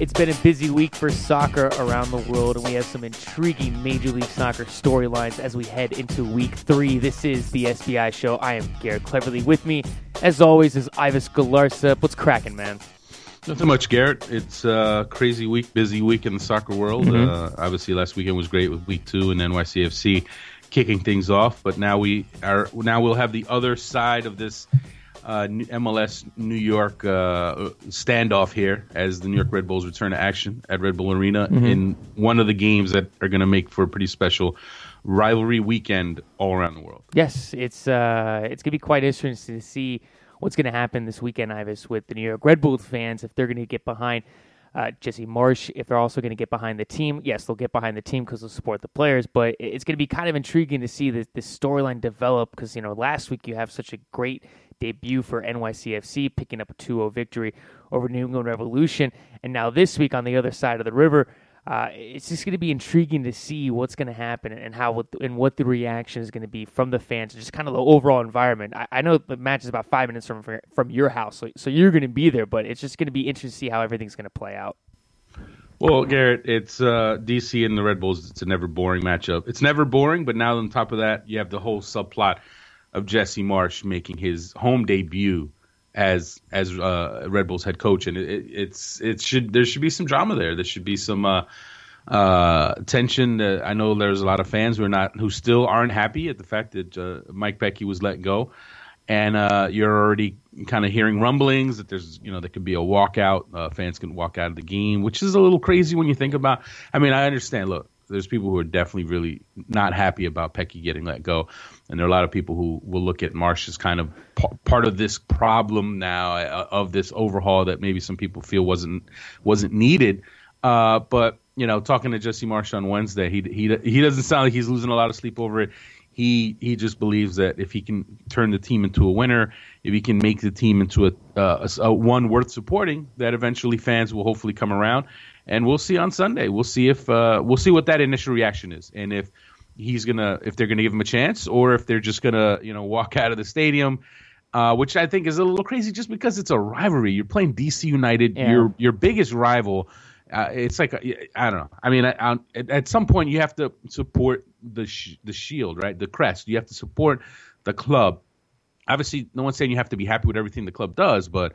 It's been a busy week for soccer around the world, and we have some intriguing Major League Soccer storylines as we head into Week 3. This is the SBI Show. I am Garrett Cleverley. With me, as always, is Ivas Galarsa. What's cracking, man? Nothing much, Garrett. It's a crazy week, busy week in the soccer world. Obviously, last weekend was great with Week 2 and NYCFC kicking things off, but now we'll have the other side of this MLS New York standoff here as the New York Red Bulls return to action at Red Bull Arena in one of the games that are going to make for a pretty special rivalry weekend all around the world. Yes, it's going to be quite interesting to see what's going to happen this weekend, Ivis, with the New York Red Bulls fans, if they're going to get behind Jesse Marsch, if they're also going to get behind the team. Yes, they'll get behind the team because they'll support the players, but it's going to be kind of intriguing to see this storyline develop because, you know, last week you have such a great debut for NYCFC, picking up a 2-0 victory over New England Revolution. And now this week on the other side of the river, it's just going to be intriguing to see what's going to happen and how and what the reaction is going to be from the fans, and just kind of the overall environment. I know the match is about 5 minutes from your house, so you're going to be there, but it's just going to be interesting to see how everything's going to play out. Well, Garrett, it's DC and the Red Bulls. It's a never boring matchup. It's never boring, but now on top of that, you have the whole subplot of Jesse Marsch making his home debut as Red Bulls head coach, and there should be some drama there. There should be some tension. I know there's a lot of fans who still aren't happy at the fact that Mike Petke was let go, and you're already kind of hearing rumblings that there could be a walkout. Fans can walk out of the game, which is a little crazy when you think about. I mean, I understand. Look, there's people who are definitely really not happy about Petke getting let go. And there are a lot of people who will look at Marsch as kind of part of this problem now of this overhaul that maybe some people feel wasn't needed. But, you know, talking to Jesse Marsch on Wednesday, he doesn't sound like he's losing a lot of sleep over it. He just believes that if he can turn the team into a winner, if he can make the team into a one worth supporting, that eventually fans will hopefully come around. And we'll see on Sunday. We'll see if what that initial reaction is, and if they're gonna give him a chance, or if they're just gonna walk out of the stadium, which I think is a little crazy, just because it's a rivalry. You're playing DC United, your biggest rival. It's like I don't know. I mean, at some point you have to support the shield, right? The crest. You have to support the club. Obviously, no one's saying you have to be happy with everything the club does, but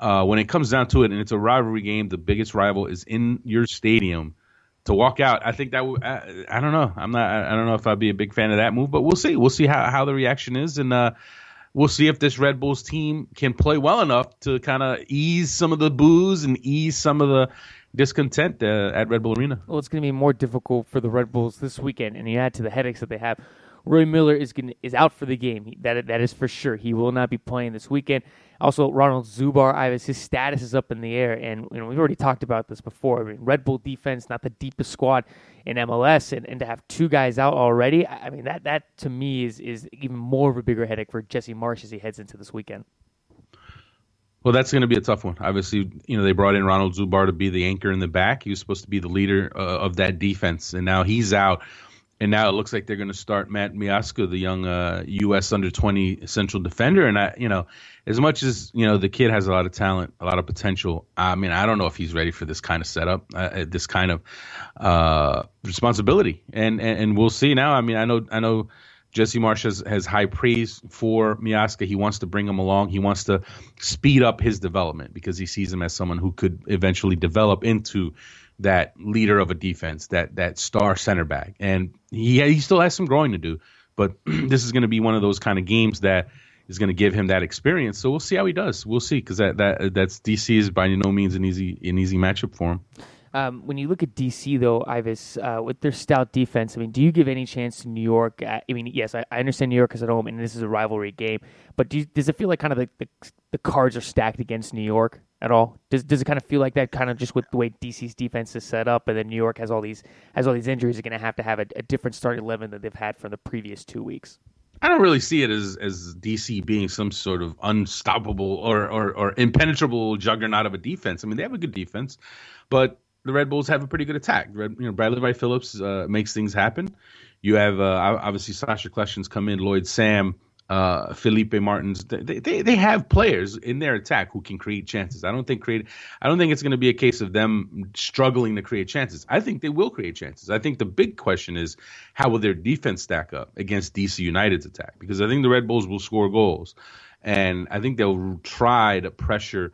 when it comes down to it, and it's a rivalry game, the biggest rival is in your stadium. To walk out, I think that I don't know. I don't know if I'd be a big fan of that move, but we'll see. We'll see how the reaction is, and we'll see if this Red Bulls team can play well enough to kind of ease some of the boos and ease some of the discontent at Red Bull Arena. Well, it's going to be more difficult for the Red Bulls this weekend, and you add to the headaches that they have. Roy Miller is out for the game. That is for sure. He will not be playing this weekend. Also, Ronald Zubar, Ivis, his status is up in the air, and we've already talked about this before. I mean, Red Bull defense, not the deepest squad in MLS, and to have two guys out already, I mean, that to me is even more of a bigger headache for Jesse Marsch as he heads into this weekend. Well, that's going to be a tough one. Obviously, they brought in Ronald Zubar to be the anchor in the back. He was supposed to be the leader of that defense, and now he's out. And now it looks like they're going to start Matt Miazga, the young U.S. under-20 central defender. And, as much as, the kid has a lot of talent, a lot of potential, I mean, I don't know if he's ready for this kind of setup, this kind of responsibility. And we'll see now. I mean, I know Jesse Marsch has high praise for Miazga. He wants to bring him along. He wants to speed up his development because he sees him as someone who could eventually develop into that leader of a defense, that star center back. And he still has some growing to do, but this is going to be one of those kind of games that is going to give him that experience. So we'll see how he does. We'll see, because that's DC is by no means an easy matchup for him. When you look at DC, though, Ivis, with their stout defense, I mean, do you give any chance to New York? I mean, yes, I understand New York is at home, and this is a rivalry game, but does it feel like kind of the cards are stacked against New York at all? Does it kind of feel like that, kind of just with the way DC's defense is set up, and then New York has all these injuries, they're going to have a different starting 11 that they've had from the previous 2 weeks? I don't really see it as DC being some sort of unstoppable or impenetrable juggernaut of a defense. I mean, they have a good defense, but the Red Bulls have a pretty good attack. Bradley by Phillips makes things happen. You have obviously Sasha Kleshin's come in, Lloyd Sam Felipe Martins. They have players in their attack who can create chances. I don't think it's going to be a case of them struggling to create chances. I think they will create chances. I think the big question is how will their defense stack up against DC United's attack? Because I think the Red Bulls will score goals, and I think they'll try to pressure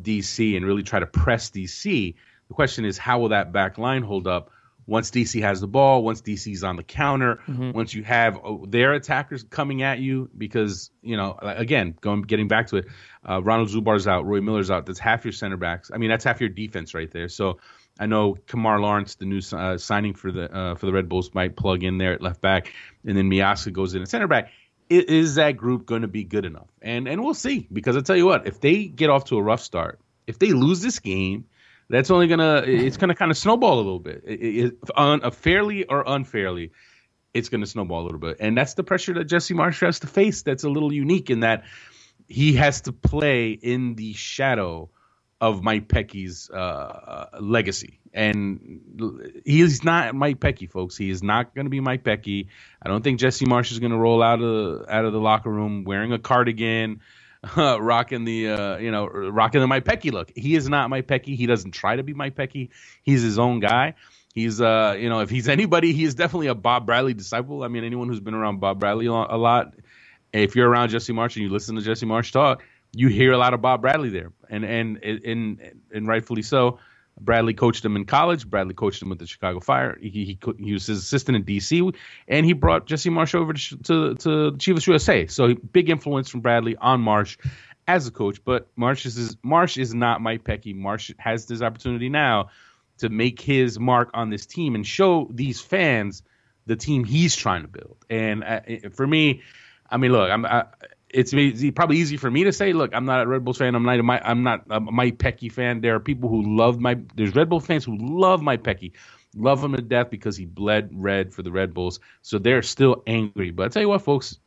DC and really try to press DC. The question is how will that back line hold up? Once DC has the ball, once DC's on the counter, once you have their attackers coming at you, because, you know, again, getting back to it, Ronald Zubar's out, Roy Miller's out. That's half your center backs. I mean, that's half your defense right there. So I know Kamar Lawrence, the new signing for the Red Bulls, might plug in there at left back, and then Miazga goes in at center back. Is that group going to be good enough? And we'll see, because I'll tell you what, if they get off to a rough start, if they lose this game, that's only it's gonna kind of snowball a little bit. Fairly or unfairly, it's gonna snowball a little bit, and that's the pressure that Jesse Marsch has to face. That's a little unique in that he has to play in the shadow of Mike Petke's legacy, and he's not Mike Petke, folks. He is not gonna be Mike Petke. I don't think Jesse Marsch is gonna roll out of the locker room wearing a cardigan. Rocking the Mike Petke look. He is not Mike Petke. He doesn't try to be Mike Petke. He's his own guy. He's if he's anybody, he is definitely a Bob Bradley disciple. I mean, anyone who's been around Bob Bradley a lot, if you're around Jesse Marsch and you listen to Jesse Marsch talk, you hear a lot of Bob Bradley there, and rightfully so. Bradley coached him in college. Bradley coached him with the Chicago Fire. He was his assistant in DC, and he brought Jesse Marsch over to Chivas USA. So big influence from Bradley on Marsch as a coach. But Marsch is not Mike Petke. Marsch has this opportunity now to make his mark on this team and show these fans the team he's trying to build. And for me, I mean, look, it's probably easy for me to say, look, I'm not a Red Bulls fan. I'm not a Mike Petke fan. There are people who there's Red Bull fans who love Mike Petke, love him to death because he bled red for the Red Bulls. So they're still angry. But I tell you what, folks,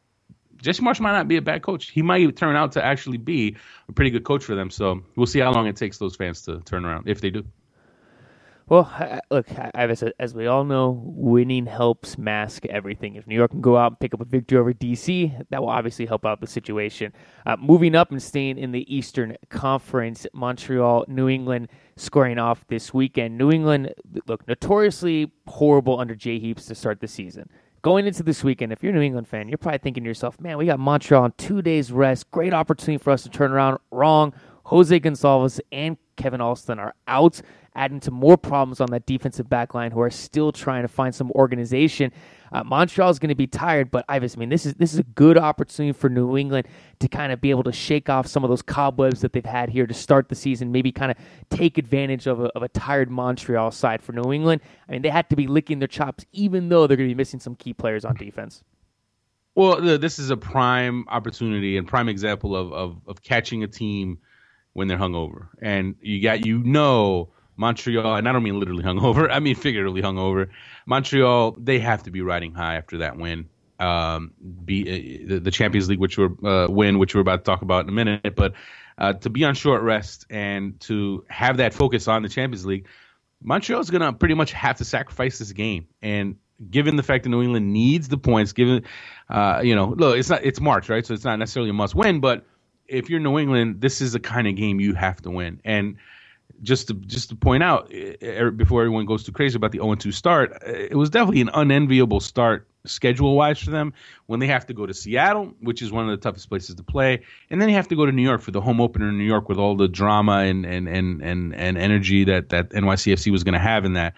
Jesse Marsch might not be a bad coach. He might turn out to actually be a pretty good coach for them. So we'll see how long it takes those fans to turn around, if they do. Well, look, as we all know, winning helps mask everything. If New York can go out and pick up a victory over D.C., that will obviously help out the situation. Moving up and staying in the Eastern Conference, Montreal, New England squaring off this weekend. New England, look, notoriously horrible under Jay Heaps to start the season. Going into this weekend, if you're a New England fan, you're probably thinking to yourself, man, we got Montreal on 2 days rest. Great opportunity for us to turn around. Wrong. Jose Gonzalez and Kevin Alston are out, adding to more problems on that defensive back line who are still trying to find some organization. Montreal is going to be tired, but Ivas, I mean, this is a good opportunity for New England to kind of be able to shake off some of those cobwebs that they've had here to start the season, maybe kind of take advantage of a tired Montreal side. For New England, I mean, they had to be licking their chops even though they're going to be missing some key players on defense. Well, this is a prime opportunity and prime example of catching a team when they're hungover. And Montreal, and I don't mean literally hungover, I mean figuratively hungover. Montreal, they have to be riding high after that win, the Champions League which we're about to talk about in a minute. But to be on short rest and to have that focus on the Champions League, Montreal's going to pretty much have to sacrifice this game. And given the fact that New England needs the points, it's March, right? So it's not necessarily a must win, but if you're New England, this is the kind of game you have to win. And just to point out, before everyone goes too crazy about the 0-2 start, it was definitely an unenviable start schedule-wise for them when they have to go to Seattle, which is one of the toughest places to play, and then you have to go to New York for the home opener in New York with all the drama and energy that NYCFC was going to have in that.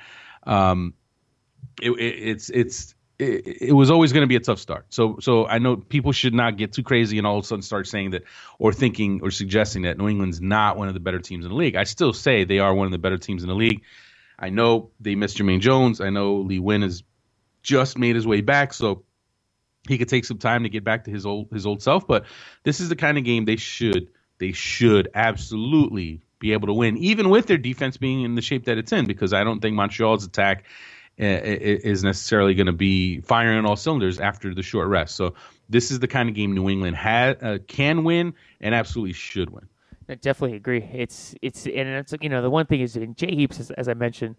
It was always going to be a tough start. So I know people should not get too crazy and all of a sudden start saying that or thinking or suggesting that New England's not one of the better teams in the league. I still say they are one of the better teams in the league. I know they missed Jermaine Jones. I know Lee Wynn has just made his way back, so he could take some time to get back to his old self. But this is the kind of game they should absolutely be able to win, even with their defense being in the shape that it's in, because I don't think Montreal's attack is necessarily going to be firing on all cylinders after the short rest. So this is the kind of game New England can win and absolutely should win. I definitely agree. It's the one thing is, Jay Heaps, as I mentioned,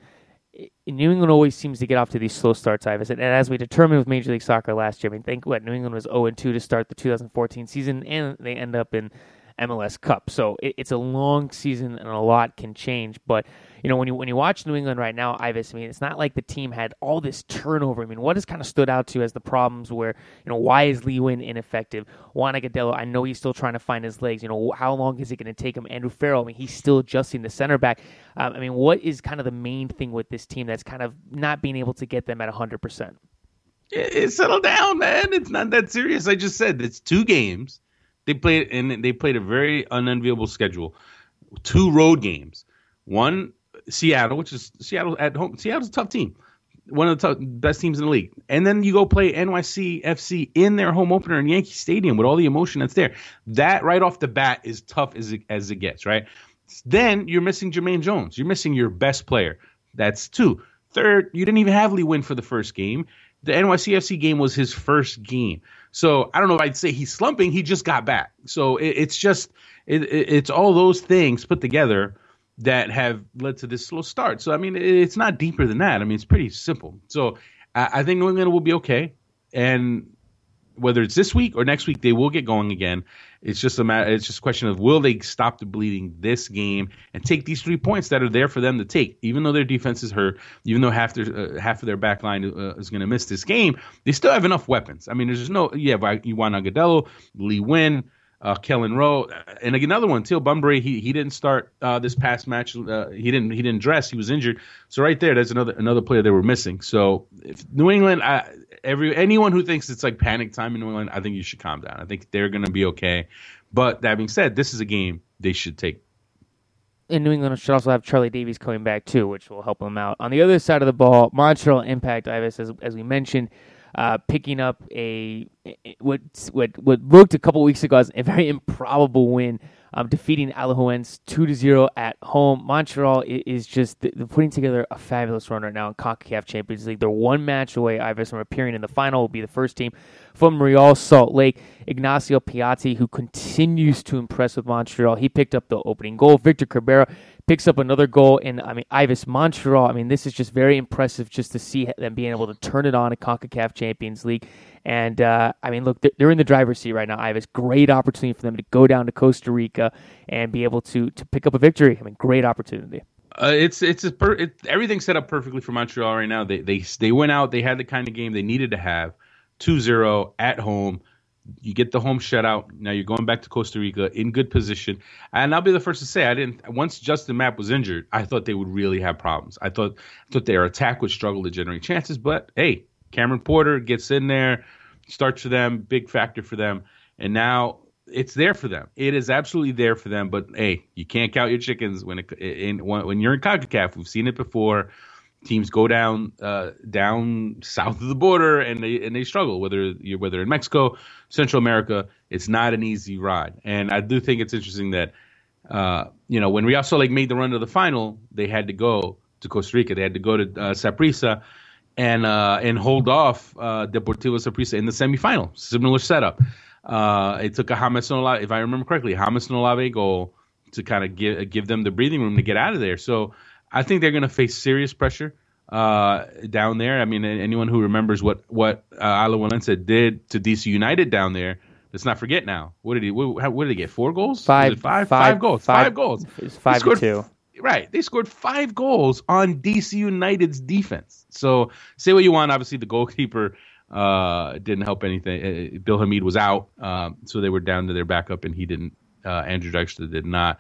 New England always seems to get off to these slow starts, Ivas. And as we determined with Major League Soccer last year, I mean, think what, New England was 0-2 to start the 2014 season, and they end up in MLS Cup. So it's a long season, and a lot can change. But, you know, when you watch New England right now, Ivas, I mean, it's not like the team had all this turnover. I mean, what has kind of stood out to you as the problems where, you know, why is Lee Win ineffective? Juan Agudelo, I know he's still trying to find his legs. You know, how long is it going to take him? Andrew Farrell, I mean, he's still adjusting, the center back. I mean, what is kind of the main thing with this team that's kind of not being able to get them at 100%? Settle down, man. It's not that serious. I just said it's two games. They played a very unenviable schedule. Two road games. One, Seattle, which is Seattle at home. Seattle's a tough team. One of the best teams in the league. And then you go play NYCFC in their home opener in Yankee Stadium with all the emotion that's there. That right off the bat is tough as it gets, right? Then you're missing Jermaine Jones. You're missing your best player. That's two. Third, you didn't even have Lee Win for the first game. The NYCFC game was his first game. So I don't know if I'd say he's slumping. He just got back. So it's all those things put together that have led to this slow start. So, I mean, it's not deeper than that. I mean, it's pretty simple. So I think New England will be okay. And whether it's this week or next week, they will get going again. It's just a matter. It's just a question of will they stop the bleeding this game and take these 3 points that are there for them to take, even though their defense is hurt, even though half of their back line is going to miss this game. They still have enough weapons. I mean, there's no Juan Agudelo, Lee Win, Kellen Rowe, and another one, Teal Bunbury. He didn't start this past match. He didn't dress. He was injured. So right there, that's another player they were missing. So if New England. Anyone who thinks it's like panic time in New England, I think you should calm down. I think they're going to be okay. But that being said, this is a game they should take. And New England should also have Charlie Davies coming back too, which will help them out. On the other side of the ball, Montreal Impact, Ivas, as we mentioned, picking up what looked a couple weeks ago as a very improbable win, defeating Alajuelense 2-0 at home. Montreal is just putting together a fabulous run right now in CONCACAF Champions League. They're one match away, Ivas, from appearing in the final. Will be the first team from Real Salt Lake. Ignacio Piatti, who continues to impress with Montreal, he picked up the opening goal. Victor Cabrera picks up another goal. And, I mean, Ivas, Montreal, I mean, this is just very impressive just to see them being able to turn it on at CONCACAF Champions League. And, I mean, look, they're in the driver's seat right now, Ivas. Great opportunity for them to go down to Costa Rica and be able to pick up a victory. I mean, great opportunity. Everything's set up perfectly for Montreal right now. They went out. They had the kind of game they needed to have. 2-0 at home. You get the home shutout. Now you're going back to Costa Rica in good position. And I'll be the first to say, once Justin Mapp was injured, I thought they would really have problems. I thought their attack would struggle to generate chances, but, hey, Cameron Porter gets in there, starts for them, big factor for them, and now it's there for them. It is absolutely there for them. But hey, you can't count your chickens when you're in CONCACAF. We've seen it before. Teams go down south of the border and they struggle. Whether in Mexico, Central America, it's not an easy ride. And I do think it's interesting that when Real Salt Lake made the run to the final, they had to go to Costa Rica. They had to go to Saprissa. And hold off Deportivo Saprissa in the semifinal. Similar setup. It took a Jamison Olave, if I remember correctly, Jamison Olave goal to kind of give them the breathing room to get out of there. So I think they're going to face serious pressure down there. I mean, anyone who remembers what Alajuelense did to DC United down there, let's not forget now. What did he get? 4 goals? Five goals. Five goals. It was 5-2. Right. They scored 5 goals on DC United's defense. So say what you want. Obviously, the goalkeeper didn't help anything. Bill Hamid was out, so they were down to their backup, and he didn't. Andrew Dexter did not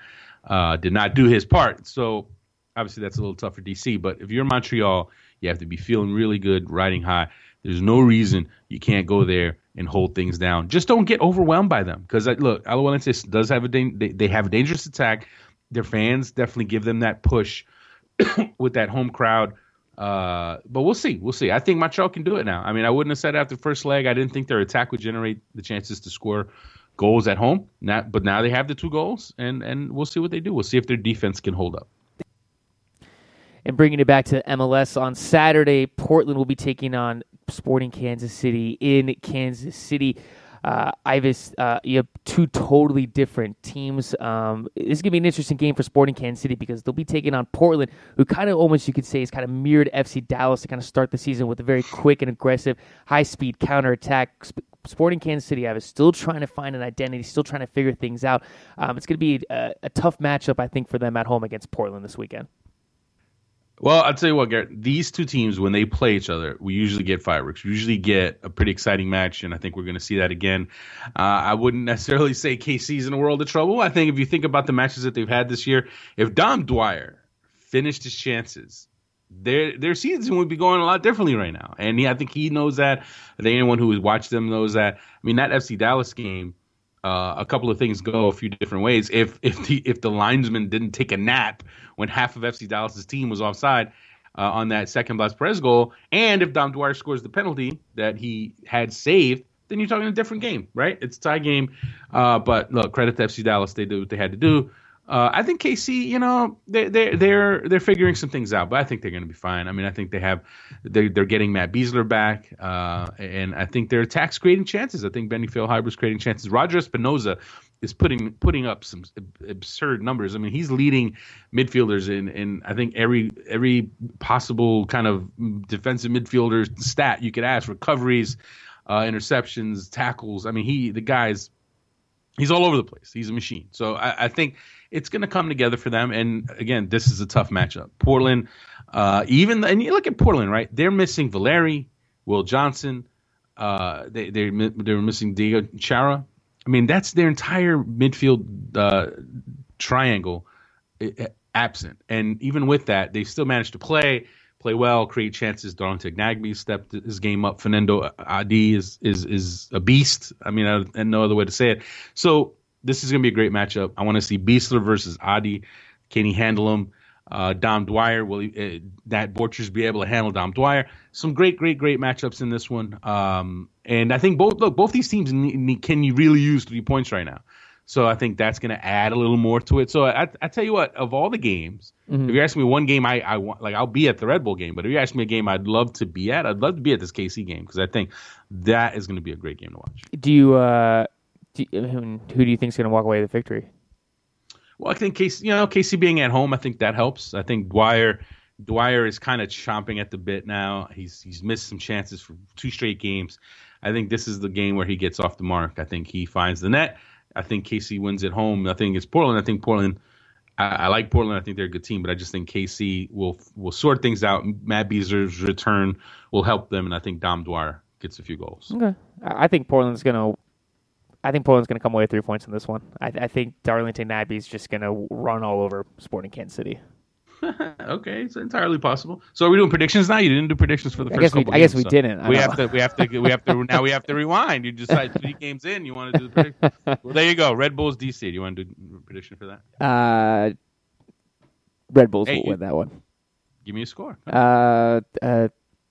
do his part. So obviously, that's a little tough for DC. But if you're Montreal, you have to be feeling really good, riding high. There's no reason you can't go there and hold things down. Just don't get overwhelmed by them, because look, Alajuelense does have they have a dangerous attack. Their fans definitely give them that push with that home crowd. But we'll see. We'll see. I think Montreal can do it now. I mean, I wouldn't have said after first leg, I didn't think their attack would generate the chances to score goals at home. But now they have the 2 goals, and we'll see what they do. We'll see if their defense can hold up. And bringing it back to MLS, on Saturday, Portland will be taking on Sporting Kansas City in Kansas City. Ivas, you have two totally different teams. This is going to be an interesting game for Sporting Kansas City because they'll be taking on Portland, who kind of almost you could say is kind of mirrored FC Dallas to kind of start the season with a very quick and aggressive, high-speed counterattack. Sporting Kansas City, I was still trying to find an identity, still trying to figure things out. It's going to be a tough matchup, I think, for them at home against Portland this weekend. Well, I'll tell you what, Garrett, these two teams, when they play each other, we usually get fireworks. We usually get a pretty exciting match, and I think we're going to see that again. I wouldn't necessarily say KC's in a world of trouble. I think if you think about the matches that they've had this year, if Dom Dwyer finished his chances, their season would be going a lot differently right now. And I think he knows that. I think anyone who has watched them knows that. I mean, that FC Dallas game, a couple of things go a few different ways. If the linesman didn't take a nap when half of FC Dallas's team was offside on that second Blas Perez goal, and if Dom Dwyer scores the penalty that he had saved, then you're talking a different game, right? It's a tie game. But look, credit to FC Dallas. They did what they had to do. I think KC, you know, they're figuring some things out, but I think they're going to be fine. I mean, I think they're getting Matt Besler back, and I think their attack's creating chances. I think Benny Failhyber's creating chances. Roger Espinoza is putting up some absurd numbers. I mean, he's leading midfielders in I think every possible kind of defensive midfielder stat you could ask: recoveries, interceptions, tackles. I mean, he's all over the place. He's a machine. So I think it's going to come together for them. And, again, this is a tough matchup. Portland, and you look at Portland, right? They're missing Valeri, Will Johnson. They're missing Diego Chara. I mean, that's their entire midfield triangle absent. And even with that, they still managed to play well, create chances. Dante Gnagby stepped his game up. Fernando Adi is a beast. I mean, and no other way to say it. So, this is going to be a great matchup. I want to see Besler versus Adi. Can he handle him? Dom Dwyer, will that Borchers be able to handle Dom Dwyer? Some great, great, great matchups in this one. And I think both these teams can you really use 3 points right now. So I think that's going to add a little more to it. So I tell you what, of all the games, if you're asking me one game I want, like I'll be at the Red Bull game, but if you ask me a game I'd love to be at, I'd love to be at this KC game because I think that is going to be a great game to watch. Who do you think is going to walk away with the victory? Well, I think KC being at home, I think that helps. I think Dwyer is kind of chomping at the bit now. He's missed some chances for two straight games. I think this is the game where he gets off the mark. I think he finds the net. I think KC wins at home. I think it's Portland. I think Portland. I like Portland. I think they're a good team, but I just think KC will sort things out. Matt Besler's return will help them, and I think Dom Dwyer gets a few goals. Okay, I think Portland's going to come away with 3 points in this one. I think Darlington Abbey's just going to run all over Sporting Kansas City. Okay, it's entirely possible. So are we doing predictions now? You didn't do predictions for the first couple games. I guess we didn't. We have to. Now we have to rewind. You decide 3 games in. You want to do the prediction? Well, there you go. Red Bulls DC. Do you want to do a prediction for that? Red Bulls will win that one. Give me a score. 2-1.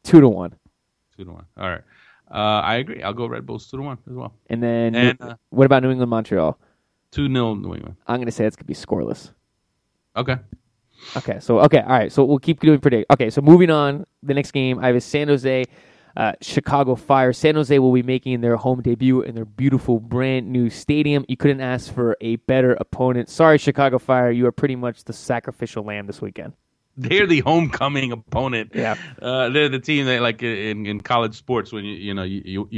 2-1. All right. I agree. I'll go Red Bulls 2-1 as well. And then what about New England, Montreal? 2-0 New England. I'm going to say it's going to be scoreless. Okay. All right. So we'll keep doing predict. Okay. So moving on, the next game, I have San Jose, Chicago Fire. San Jose will be making their home debut in their beautiful brand new stadium. You couldn't ask for a better opponent. Sorry, Chicago Fire. You are pretty much the sacrificial lamb this weekend. They're the homecoming opponent. Yeah, they're the team that, like in college sports, when you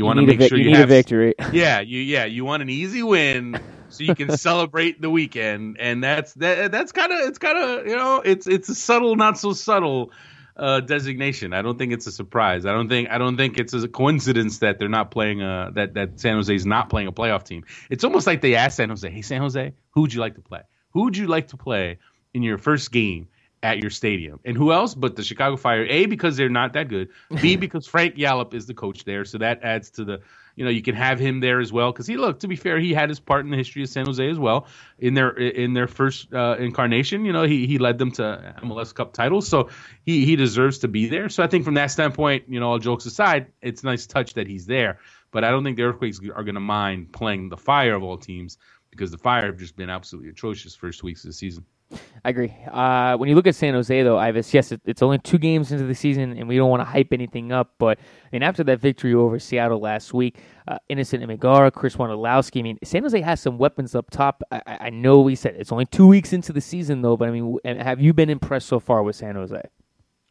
want to make sure you have a victory. You want an easy win so you can celebrate the weekend, and that's kind of it's a subtle, not so subtle designation. I don't think it's a surprise. I don't think it's a coincidence that they're not playing that San Jose's not playing a playoff team. It's almost like they asked San Jose, "Hey, San Jose, who'd you like to play? Who'd you like to play in your first game at your stadium?" And who else but the Chicago Fire, A, because they're not that good, B, because Frank Yallop is the coach there, so that adds to the, you can have him there as well, because to be fair, he had his part in the history of San Jose as well. In their first incarnation, he led them to MLS Cup titles, so he deserves to be there. So I think from that standpoint, all jokes aside, it's a nice touch that he's there, but I don't think the Earthquakes are going to mind playing the Fire of all teams, because the Fire have just been absolutely atrocious first weeks of the season. I agree. When you look at San Jose, though, Ivas, yes, it's only 2 games into the season, and we don't want to hype anything up. But I mean, after that victory over Seattle last week, Innocent Emeghara, Chris Wondolowski, I mean, San Jose has some weapons up top. I know we said it's only 2 weeks into the season, though, but I mean, have you been impressed so far with San Jose?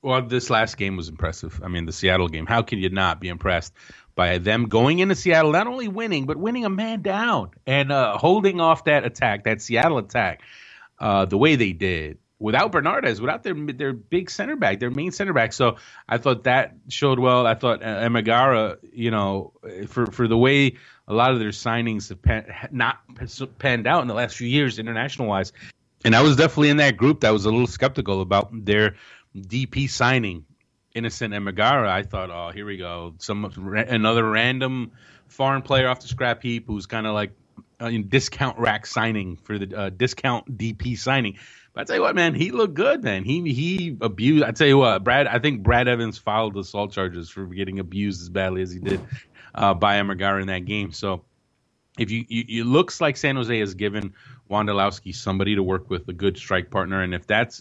Well, this last game was impressive. I mean, the Seattle game. How can you not be impressed by them going into Seattle, not only winning, but winning a man down and holding off that attack, that Seattle attack? The way they did without Bernardes, without their big center back, their main center back. So I thought that showed well. I thought Emeghara, you know, for the way a lot of their signings have not panned out in the last few years international wise. And I was definitely in that group that was a little skeptical about their DP signing, Innocent Emeghara. I thought, oh, here we go, another random foreign player off the scrap heap who's kind of like discount rack signing for the discount DP signing. But I tell you what, man, he looked good, man. He abused. I tell you what, Brad Evans filed assault charges for getting abused as badly as he did by Emeghara in that game. So if you looks like San Jose has given Wondolowski somebody to work with, a good strike partner, and if that's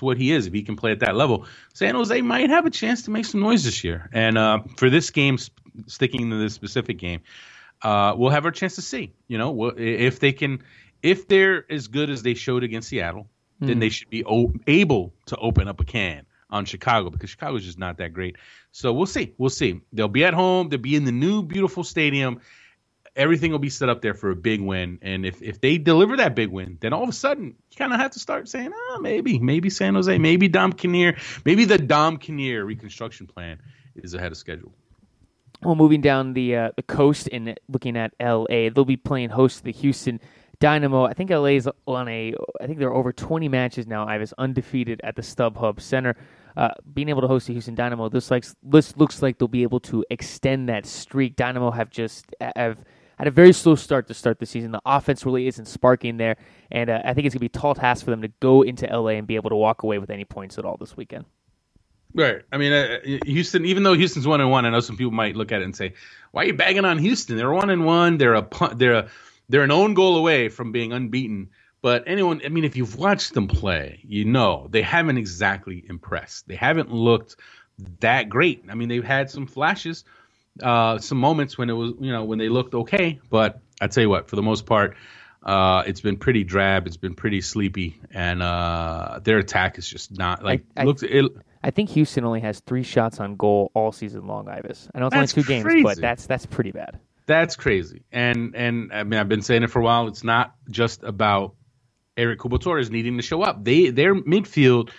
what he is, if he can play at that level, San Jose might have a chance to make some noise this year. And for this game, sticking to this specific game, we'll have our chance to see, you know, if they're as good as they showed against Seattle, then they should be able to open up a can on Chicago, because Chicago's just not that great. So we'll see. We'll see. They'll be at home. They'll be in the new beautiful stadium. Everything will be set up there for a big win. And if they deliver that big win, then all of a sudden you kind of have to start saying, maybe San Jose, maybe Dom Kinnear, maybe the Dom Kinnear reconstruction plan is ahead of schedule. Well, moving down the coast and looking at LA, they'll be playing host to the Houston Dynamo. I think LA's I think they're over 20 matches now, Ivas, undefeated at the StubHub Center. Being able to host the Houston Dynamo, this looks like they'll be able to extend that streak. Dynamo have had a very slow start to start the season. The offense really isn't sparking there, and I think it's going to be a tall task for them to go into LA and be able to walk away with any points at all this weekend. Right. I mean, Houston, even though Houston's 1-1, I know some people might look at it and say, why are you bagging on Houston? They're 1-1. They're an own goal away from being unbeaten. But if you've watched them play, you know, they haven't exactly impressed. They haven't looked that great. I mean, they've had some flashes, some moments when it was, you know, when they looked okay. But I tell you what, for the most part, it's been pretty drab. It's been pretty sleepy. And their attack is just not like I think Houston only has 3 shots on goal all season long, Ivas. I know it's only 2 games, but that's pretty bad. That's crazy. And I mean, I've been saying it for a while. It's not just about Eric Kubotores needing to show up. Their midfield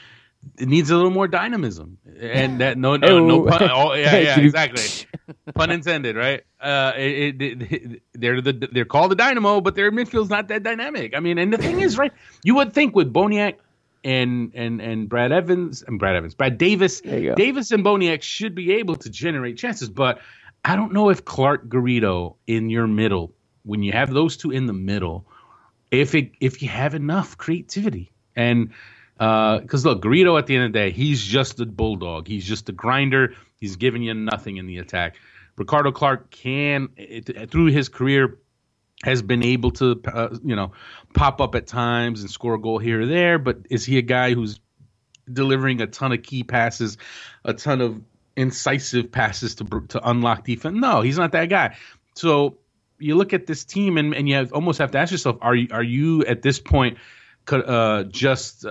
needs a little more dynamism. And that no pun. Oh, yeah, exactly. Pun intended, right? They're called the Dynamo, but their midfield's not that dynamic. I mean, and the thing is, right? You would think with Boniek and Brad Davis. Davis and Boniek should be able to generate chances, but I don't know if Clark Garrido in your middle, when you have those two in the middle, if you have enough creativity. And because look, Garrido at the end of the day, he's just a bulldog. He's just a grinder. He's giving you nothing in the attack. Ricardo Clark through his career, has been able to, pop up at times and score a goal here or there. But is he a guy who's delivering a ton of key passes, a ton of incisive passes to unlock defense? No, he's not that guy. So you look at this team and you almost have to ask yourself, are you at this point just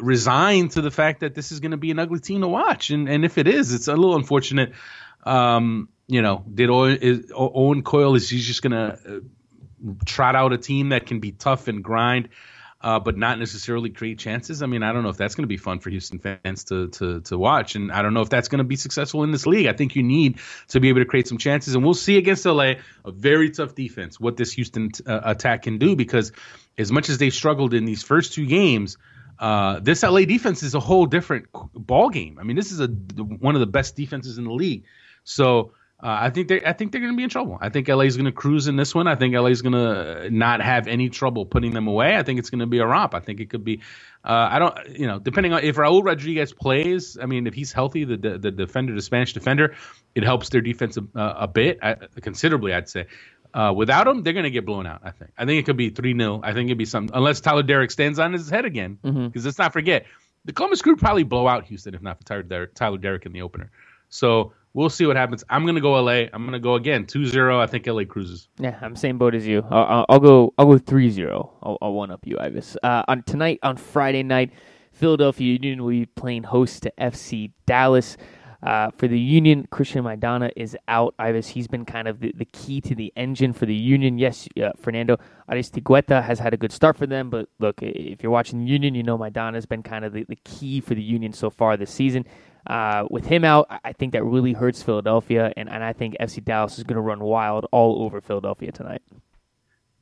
resigned to the fact that this is going to be an ugly team to watch? And if it is, it's a little unfortunate. Is Owen Coyle, is he just going to trot out a team that can be tough and grind, but not necessarily create chances? I mean, I don't know if that's going to be fun for Houston fans to watch, and I don't know if that's going to be successful in this league. I think you need to be able to create some chances, and we'll see against LA, a very tough defense, what this Houston attack can do, because as much as they struggled in these first 2 games, this LA defense is a whole different ball game. I mean, this is one of the best defenses in the league. So I think they're going to be in trouble. I think LA is going to cruise in this one. I think LA is going to not have any trouble putting them away. I think it's going to be a romp. I think it could be. Depending on if Raul Rodriguez plays. I mean, if he's healthy, the Spanish defender, it helps their defense a bit, considerably, I'd say. Without him, they're going to get blown out, I think. I think it could be 3-0. I think it'd be something, unless Tyler Derrick stands on his head again. Because let's not forget, the Columbus Crew probably blow out Houston if not for Tyler Derrick in the opener. So we'll see what happens. I'm going to go LA. I'm going to go again 2-0. I think LA cruises. Yeah, I'm same boat as you. I'll go 3-0. I'll one up you, Ivas. On Friday night, Philadelphia Union will be playing host to FC Dallas. For the Union, Christian Maidana is out. Ivas, he's been kind of the key to the engine for the Union. Yes, Fernando Aristigueta has had a good start for them, but look, if you're watching Union, you know Maidana's been kind of the key for the Union so far this season. With him out, I think that really hurts Philadelphia, and I think FC Dallas is going to run wild all over Philadelphia tonight.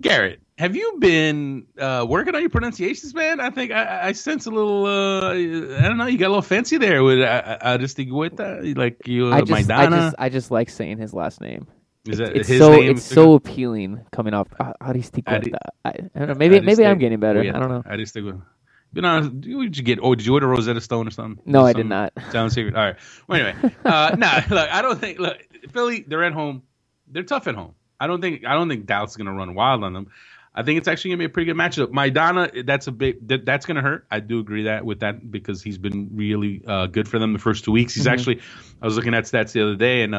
Garrett, have you been working on your pronunciations, man? I think I sense a little, I don't know, you got a little fancy there with Aristigueta, like you, Maidana. I just like saying his last name. Is that it's his so, name? It's so appealing coming off Aristigueta. I don't know, maybe I'm getting better. Yeah. I don't know. Aristigueta. You know, what did you get? Oh, did you order Rosetta Stone or something? No, I did not. Sounds secret. All right. Well, anyway, look, I don't think, look, Philly, they're at home. They're tough at home. I don't think Dallas is going to run wild on them. I think it's actually going to be a pretty good matchup. Maidana, that's going to hurt. I do agree that with that because he's been really good for them the first 2 weeks. He's actually, I was looking at stats the other day, and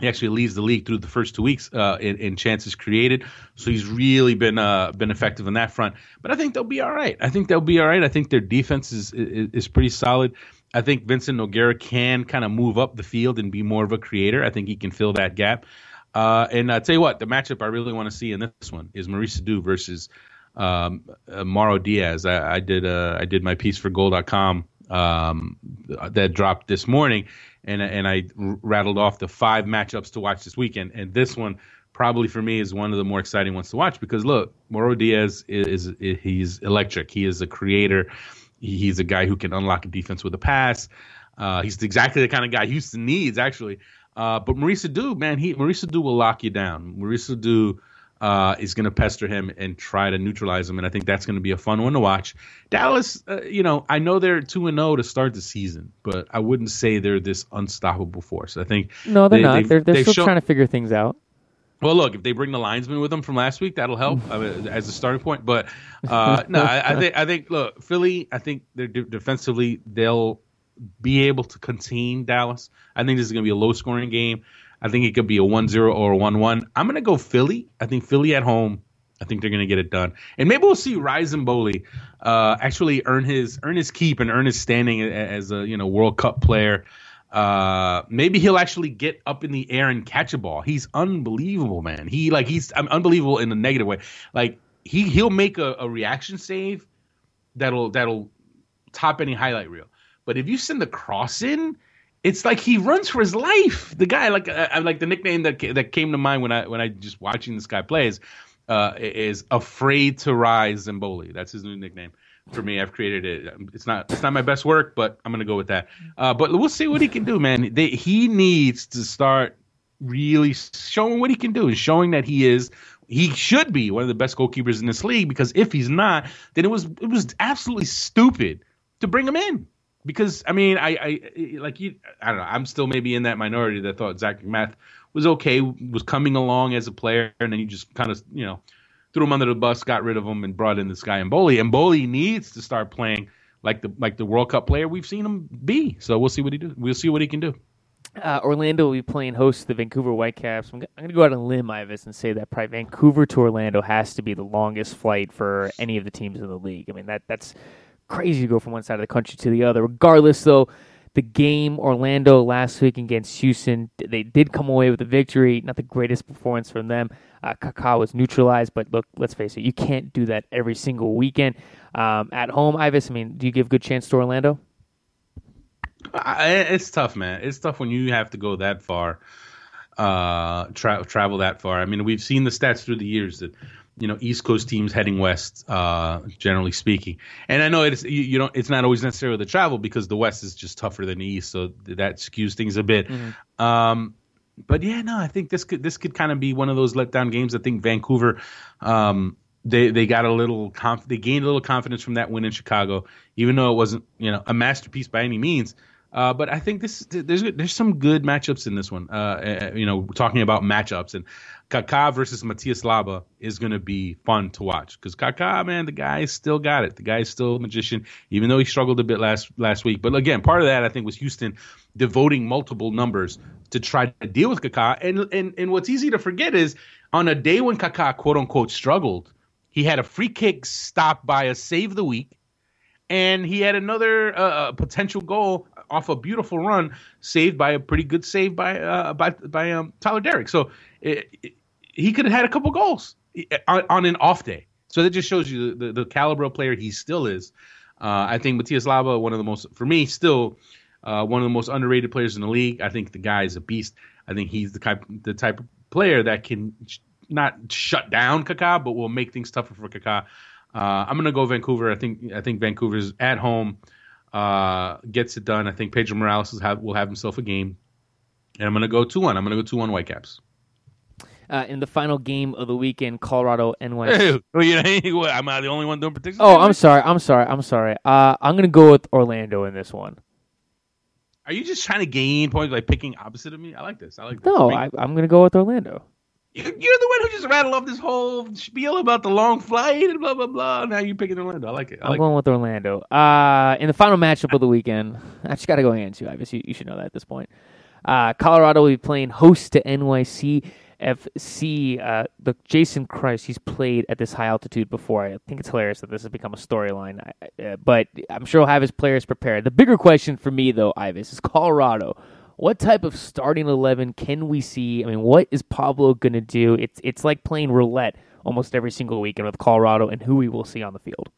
he actually leads the league through the first 2 weeks in chances created. So he's really been effective on that front. But I think they'll be all right. I think their defense is pretty solid. I think Vincent Nogueira can kind of move up the field and be more of a creator. I think he can fill that gap. And I tell you what, the matchup I really want to see in this one is Maurice Sadu versus Mauro Diaz. I did my piece for Goal.com that dropped this morning, and I rattled off the 5 matchups to watch this weekend. And this one probably for me is one of the more exciting ones to watch because look, Mauro Diaz is he's electric. He is a creator. He's a guy who can unlock a defense with a pass. He's exactly the kind of guy Houston needs, actually. But Maurice Sadu, man, Maurice Sadu will lock you down. Maurice Sadu is going to pester him and try to neutralize him, and I think that's going to be a fun one to watch. Dallas, I know they're 2-0 to start the season, but I wouldn't say they're this unstoppable force. I think no, they're not. They're still trying to figure things out. Well, look, if they bring the linesman with them from last week, that'll help as a starting point. But no, I think look, Philly. I think they're defensively they'll be able to contain Dallas. I think this is going to be a low-scoring game. I think it could be a 1-0 or a 1-1. I'm going to go Philly. I think Philly at home, I think they're going to get it done. And maybe we'll see Risenboly actually earn his keep and earn his standing as a World Cup player. Maybe he'll actually get up in the air and catch a ball. He's unbelievable, man. He's unbelievable in a negative way. Like he'll make a reaction save that'll top any highlight reel. But if you send the cross in, it's like he runs for his life. The guy, like the nickname that came to mind when I just watching this guy play is Afraid to Rise Zamboli. That's his new nickname for me. I've created it. It's not my best work, but I'm gonna go with that. But we'll see what he can do, man. He needs to start really showing what he can do and showing that he should be one of the best goalkeepers in this league. Because if he's not, then it was absolutely stupid to bring him in. Because, I mean, I don't know, I'm still maybe in that minority that thought Zach McMath was okay, was coming along as a player, and then you just kind of, threw him under the bus, got rid of him, and brought in this guy, Mboli. Mboli needs to start playing like the World Cup player we've seen him be. So we'll see what he do. We'll see what he can do. Orlando will be playing host to the Vancouver Whitecaps. I'm going to go out on a limb, Ivas, and say that probably Vancouver to Orlando has to be the longest flight for any of the teams in the league. I mean, that's crazy to go from one side of the country to the other. Regardless, though, the game Orlando last week against Houston, they did come away with a victory. Not the greatest performance from them. Kaká was neutralized, but look, let's face it, you can't do that every single weekend. At home, Ivas, I mean, do you give good chance to Orlando? It's tough, man. It's tough when you have to go that far, travel that far. I mean, we've seen the stats through the years that East Coast teams heading west, generally speaking. And I know it's not always necessarily the travel because the West is just tougher than the East, so that skews things a bit. Mm-hmm. But yeah, no, I think this could kind of be one of those letdown games. I think Vancouver, they gained a little confidence from that win in Chicago, even though it wasn't a masterpiece by any means. But I think there's some good matchups in this one. Talking about matchups, and Kaká versus Matias Laba is going to be fun to watch, because Kaká, man, the guy still got it. The guy is still a magician, even though he struggled a bit last week. But again, part of that, I think, was Houston devoting multiple numbers to try to deal with Kaká. And what's easy to forget is on a day when Kaká, quote unquote, struggled, he had a free kick stopped by a save of the week, and he had another potential goal off a beautiful run saved by a pretty good save by Tyler Derrick. So he could have had a couple goals on an off day. So that just shows you the caliber of player he still is. I think Matias Laba, one of the most underrated players in the league. I think the guy is a beast. I think he's the type of player that can not shut down Kaká, but will make things tougher for Kaká. I'm going to go Vancouver. I think Vancouver's at home, gets it done. I think Pedro Morales will have himself a game. And I'm going to go 2-1. I'm going to go 2-1 Whitecaps. In the final game of the weekend, Colorado NYCFC. Am I the only one doing predictions? Oh, I'm sorry. I'm going to go with Orlando in this one. Are you just trying to gain points by picking opposite of me? I like this. No, I'm going to go with Orlando. You're the one who just rattled off this whole spiel about the long flight and blah, blah, blah. Now you're picking Orlando. I like it. I'm going with Orlando. In the final matchup of the weekend, I just got to go Ansu. I guess you should know that at this point. Colorado will be playing host to NYCFC. Jason Christ, he's played at this high altitude before. I think it's hilarious that this has become a storyline. But I'm sure he'll have his players prepared. The bigger question for me, though, Ivas, is Colorado. What type of starting 11 can we see? I mean, what is Pablo going to do? It's like playing roulette almost every single weekend with Colorado and who we will see on the field.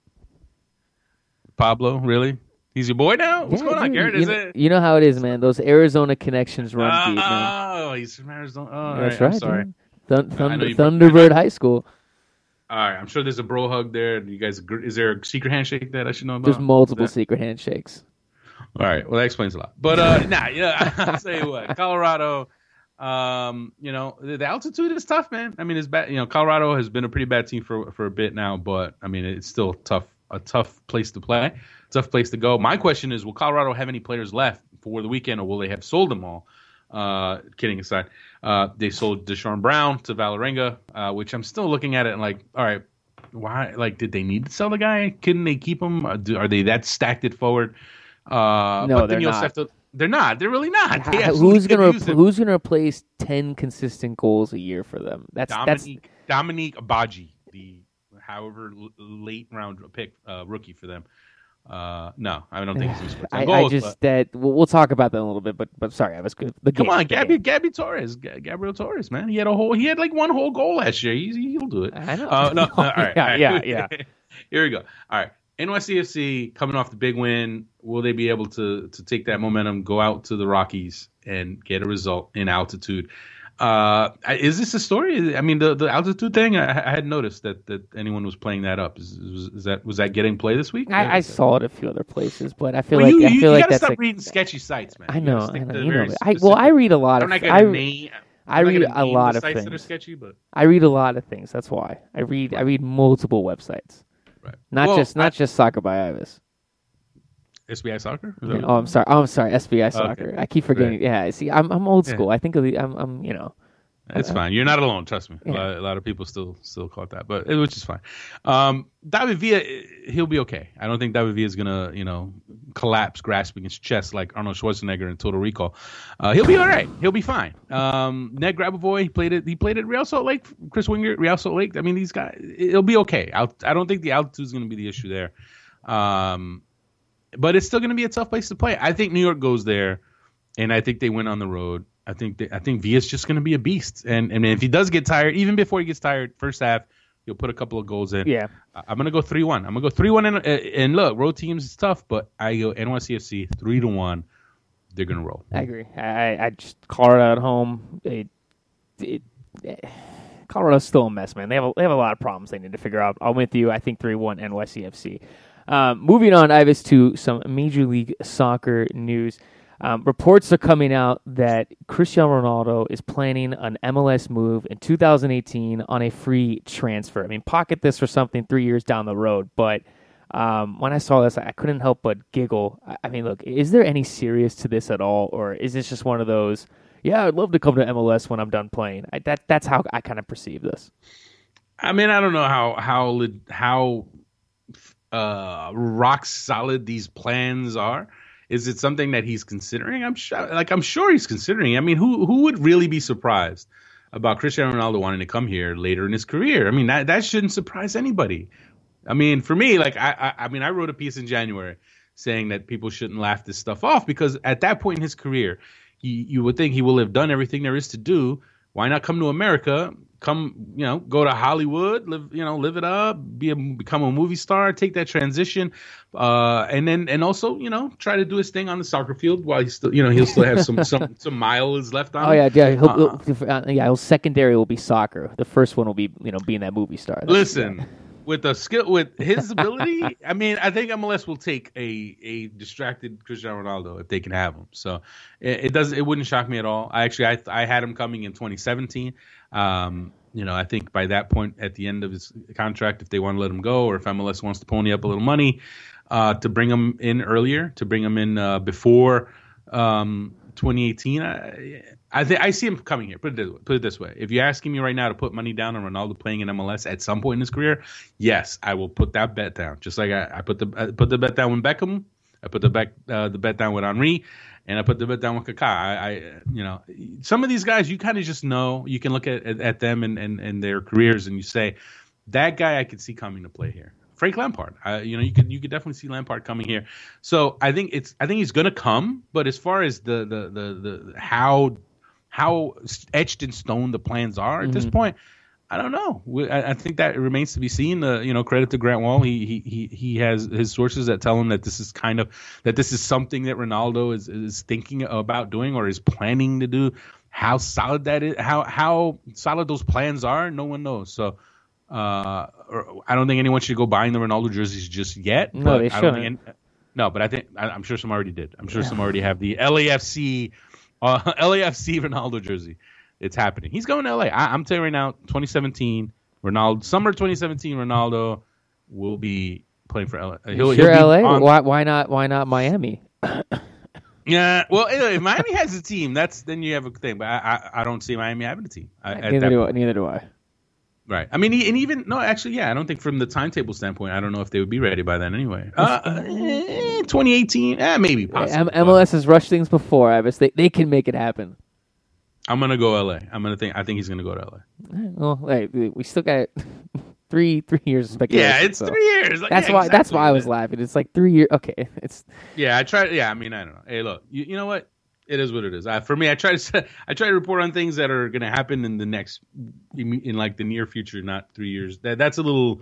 Pablo, really? He's your boy now? What's going on, Garrett? You know how it is, man. Those Arizona connections run deep, man. Oh, he's from Arizona. Oh, that's right. I'm sorry. Thunderbird High School. All right. I'm sure there's a bro hug there. You guys, is there a secret handshake that I should know about? There's multiple secret handshakes. All right. Well, that explains a lot. But I'll tell you what, Colorado. The altitude is tough, man. I mean, it's bad. Colorado has been a pretty bad team for a bit now, but I mean, it's still a tough place to play, tough place to go. My question is, will Colorado have any players left for the weekend, or will they have sold them all? Kidding aside, they sold Deshaun Brown to Valerenga, which I'm still looking at it and like, all right, why? Like, did they need to sell the guy? Couldn't they keep him? Are they that stacked it forward? No, but then you also have to. They're not. They're really not. Who's going to replace 10 consistent goals a year for them? That's Dominique Abaji, the however late round pick rookie for them. No, I don't think he's going to score goals. We'll talk about that in a little bit. But sorry, I was good. Gabriel Torres, man, he had one whole goal last year. He'll do it. I know. All right. Yeah. Here we go. All right. NYCFC coming off the big win. Will they be able to take that momentum, go out to the Rockies, and get a result in altitude? Is this a story? I mean, the altitude thing. I had noticed that anyone was playing that up. Was that getting play this week? I saw it a few other places, but I feel you gotta stop reading sketchy sites, man. I read a lot of. I read a lot of things that are sketchy, but I read a lot of things. That's why I read multiple websites. Right. Not just Soccer by Ivas. SBI Soccer? Oh, I'm sorry. SBI Soccer. Okay. I keep forgetting. Right. Yeah, see, I'm old school. Yeah. I think of I'm. It's fine. You're not alone. Trust me. Yeah. A lot of people still caught that, but which is fine. David Villa, he'll be okay. I don't think David Villa is gonna collapse, grasping his chest like Arnold Schwarzenegger in Total Recall. He'll be all right. He'll be fine. Ned Grabavoy, he played at Real Salt Lake. Chris Winger, Real Salt Lake. I mean, these guys. It'll be okay. I don't think the altitude is gonna be the issue there. But it's still gonna be a tough place to play. I think New York goes there, and I think they win on the road. I think Villa's just going to be a beast, and if he does get tired, even before he gets tired, first half, he'll put a couple of goals in. Yeah, I'm going to go 3-1. I'm going to go 3-1, and look, road teams is tough, but I go NYCFC 3-1. They're going to roll. I agree. I just Colorado at home. Colorado's still a mess, man. They have a lot of problems they need to figure out. I'm with you. I think 3-1 NYCFC. Moving on, Ivas, to some Major League Soccer news. Reports are coming out that Cristiano Ronaldo is planning an MLS move in 2018 on a free transfer. I mean, pocket this for something 3 years down the road, but When I saw this, I couldn't help but giggle. I mean, look, is there any serious to this at all? Or is this just one of those, yeah, I'd love to come to MLS when I'm done playing? That's how I kind of perceive this. I mean, I don't know how rock solid these plans are. Is it something that he's considering? I'm sure he's considering it. I mean, who would really be surprised about Cristiano Ronaldo wanting to come here later in his career? I mean, that shouldn't surprise anybody. I mean, for me, like I wrote a piece in January saying that people shouldn't laugh this stuff off, because at that point in his career, you would think he will have done everything there is to do. Why not come to America? Come, go to Hollywood, live it up, become a movie star, take that transition, and also try to do his thing on the soccer field while he's still, he'll still have some miles left on. Oh yeah, yeah, His secondary will be soccer. The first one will be being that movie star. Listen, with a skill, with his ability, I mean, I think MLS will take a distracted Cristiano Ronaldo if they can have him. So it wouldn't shock me at all. I had him coming in 2017. I think by that point at the end of his contract, if they want to let him go, or if MLS wants to pony up a little money to bring him in earlier, to bring him in before 2018, I see him coming here. Put it this way. If you're asking me right now to put money down on Ronaldo playing in MLS at some point in his career, yes, I will put that bet down. Just like I put the bet down with Beckham, I put the bet down with Henry, and I put the bet down with Kaká. I some of these guys, you kind of just know. You can look at them and their careers, and you say, that guy I could see coming to play here. Frank Lampard, you could definitely see Lampard coming here. So I think he's gonna come. But as far as the how etched in stone the plans are at this point, I don't know. I think that remains to be seen. Credit to Grant Wall. He has his sources that tell him that this is something that Ronaldo is thinking about doing or is planning to do. How solid that is, how solid those plans are, no one knows. So I don't think anyone should go buying the Ronaldo jerseys just yet. No, they shouldn't. No, but I'm sure some already did. I'm sure some already have the LAFC Ronaldo jersey. It's happening. He's going to LA. I'm telling you right now, 2017, Ronaldo, summer 2017, Ronaldo will be playing for LA. He'll LA? Why not Miami? Yeah, well, if Miami has a team, then you have a thing. But I don't see Miami having a team. Neither do I. Right. I mean, I don't think from the timetable standpoint, I don't know if they would be ready by then anyway. 2018, maybe. Possibly, MLS has rushed things before, Ivis. They can make it happen. I'm gonna go LA. I think he's gonna go to LA. Well, hey, we still got three years of speculation. Yeah, it's 3 years. Like, that's why. Exactly. That's why I was laughing. It's like 3 years. Okay. It's. Yeah, I tried. Yeah, I mean, I don't know. Hey, look, you know what? It is what it is. For me, I try to report on things that are gonna happen in the next, in the near future, not 3 years. That's a little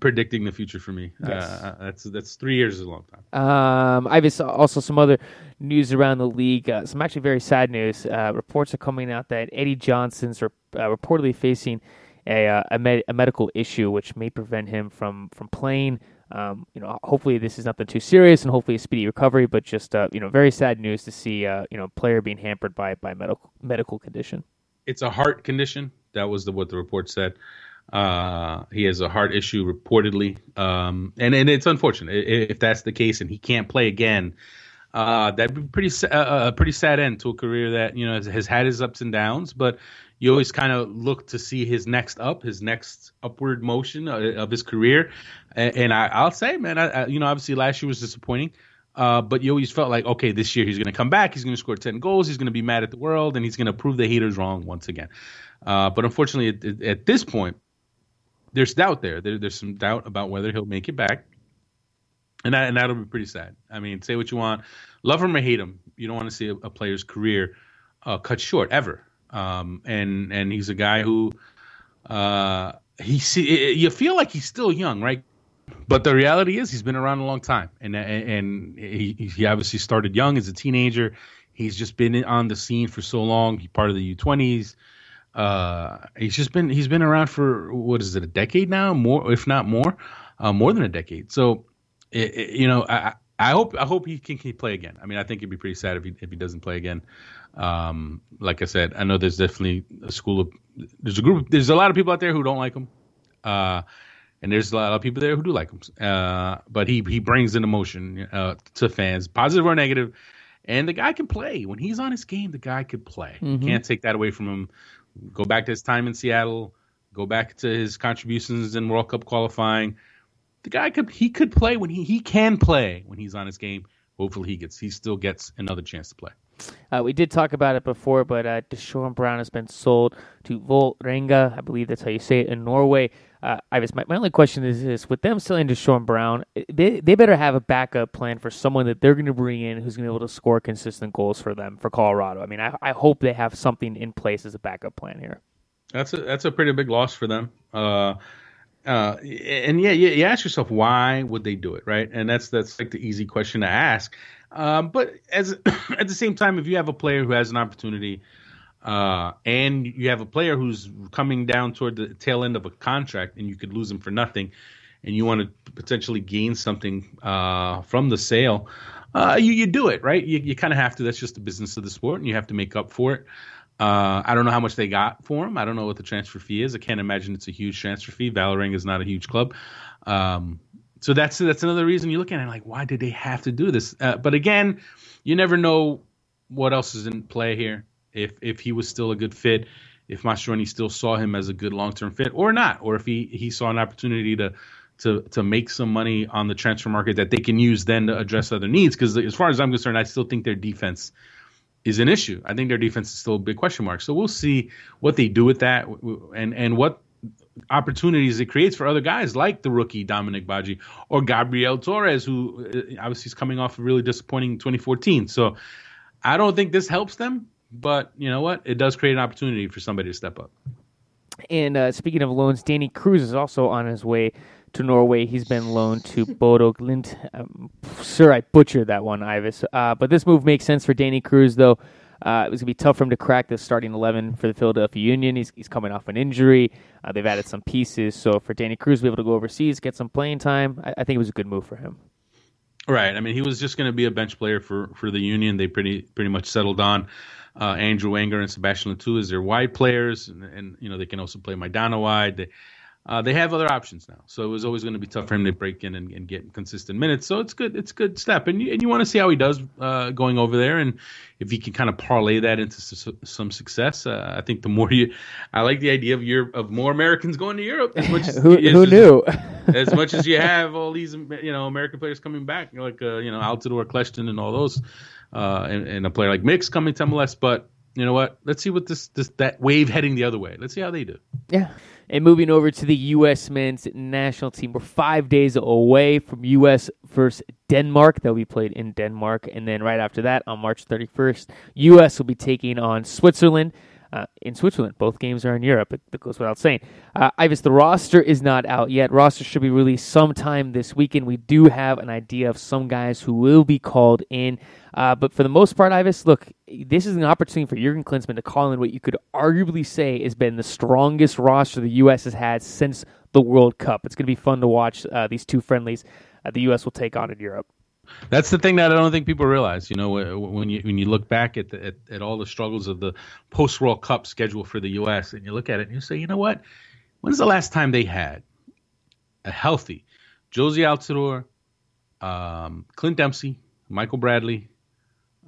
predicting the future for me. Yes. That's 3 years is a long time. Ivis, also some other news around the league. Some actually very sad news. Reports are coming out that Eddie Johnson's reportedly facing a medical issue, which may prevent him from playing. Hopefully this is nothing too serious, and hopefully a speedy recovery. But just very sad news to see a player being hampered by medical condition. It's a heart condition. That was what the report said. He has a heart issue reportedly, and it's unfortunate if that's the case and he can't play again. That'd be a pretty sad end to a career that has had his ups and downs. But you always kind of look to see his next upward motion of his career. And I'll say, man, obviously last year was disappointing. But you always felt like, okay, this year he's going to come back. He's going to score 10 goals. He's going to be mad at the world, and he's going to prove the haters wrong once again. But unfortunately, at this point, there's doubt there. There's some doubt about whether he'll make it back, and that'll be pretty sad. I mean, say what you want, love him or hate him, you don't want to see a player's career cut short ever. And he's a guy who you feel like he's still young, right? But the reality is he's been around a long time, and he obviously started young as a teenager. He's just been on the scene for so long. He's part of the U20s. He's been around for, what is it, a decade now, more if not more, more than a decade. So, I hope he can play again. I mean, I think it'd be pretty sad if he doesn't play again. Like I said, I know there's definitely there's a group, there's a lot of people out there who don't like him. And there's a lot of people there who do like him. But he brings an emotion to fans, positive or negative. And the guy can play. When he's on his game, the guy could play. Mm-hmm. Can't take that away from him. Go back to his time in Seattle. Go back to his contributions in World Cup qualifying. The guy could play when he can play when he's on his game. Hopefully he still gets another chance to play. We did talk about it before, but Deshaun Brown has been sold to Vålerenga. I believe that's how you say it in Norway. Ivas, my only question is this. With them selling Deshaun Brown, they better have a backup plan for someone that they're going to bring in who's going to be able to score consistent goals for them, for Colorado. I mean, I hope they have something in place as a backup plan here. That's a pretty big loss for them. And you ask yourself, why would they do it, right? And that's like the easy question to ask. But at the same time, if you have a player who has an opportunity, and you have a player who's coming down toward the tail end of a contract, and you could lose him for nothing, and you want to potentially gain something from the sale, you do it, right? You kind of have to. That's just the business of the sport, and you have to make up for it. I don't know how much they got for him. I don't know what the transfer fee is. I can't imagine it's a huge transfer fee. Vålerenga is not a huge club. So that's another reason you're looking at it, like, why did they have to do this? But again, you never know what else is in play here. If he was still a good fit, if Mascheroni still saw him as a good long-term fit or not, or if he saw an opportunity to make some money on the transfer market that they can use then to address other needs. Because as far as I'm concerned, I still think their defense is an issue. I think their defense is still a big question mark. So we'll see what they do with that and what opportunities it creates for other guys like the rookie Dominic Baggio or Gabriel Torres, who obviously is coming off a really disappointing 2014. So I don't think this helps them, but you know what? It does create an opportunity for somebody to step up. And speaking of loans, Danny Cruz is also on his way to Norway. He's been loaned to Bodø Glimt. Sure, I butchered that one, Ivas. But this move makes sense for Danny Cruz, though. It was going to be tough for him to crack the starting 11 for the Philadelphia Union. He's coming off an injury. They've added some pieces. So for Danny Cruz to be able to go overseas, get some playing time, I think it was a good move for him. Right. I mean, he was just going to be a bench player for the Union. They pretty much settled on Andrew Wenger and Sebastian Latou as their wide players. And you know, they can also play Maidana wide. They have other options now, so it was always going to be tough for him to break in and get consistent minutes. So it's good. It's a good step, and you want to see how he does going over there, and if he can kind of parlay that into some success. I think the more I like the idea of Europe, of more Americans going to Europe. As much as, who knew? As much as you have all these, American players coming back, like Altidore, Kleshton, and all those, and a player like Mix coming to MLS, but. You know what? Let's see what that wave heading the other way. Let's see how they do. Yeah. And moving over to the U.S. men's national team. We're 5 days away from U.S. versus Denmark. They'll be played in Denmark. And then right after that, on March 31st, U.S. will be taking on Switzerland. In Switzerland, both games are in Europe. It goes without saying. Ivas, the roster is not out yet. Roster should be released sometime this weekend. We do have an idea of some guys who will be called in. But for the most part, Ivas, look, this is an opportunity for Jurgen Klinsmann to call in what you could arguably say has been the strongest roster the U.S. has had since the World Cup. It's going to be fun to watch these two friendlies the U.S. will take on in Europe. That's the thing that I don't think people realize. You know, when you look back at all the struggles of the post-World Cup schedule for the U.S., and you look at it and you say, you know what? When's the last time they had a healthy Josie Altidore, Clint Dempsey, Michael Bradley,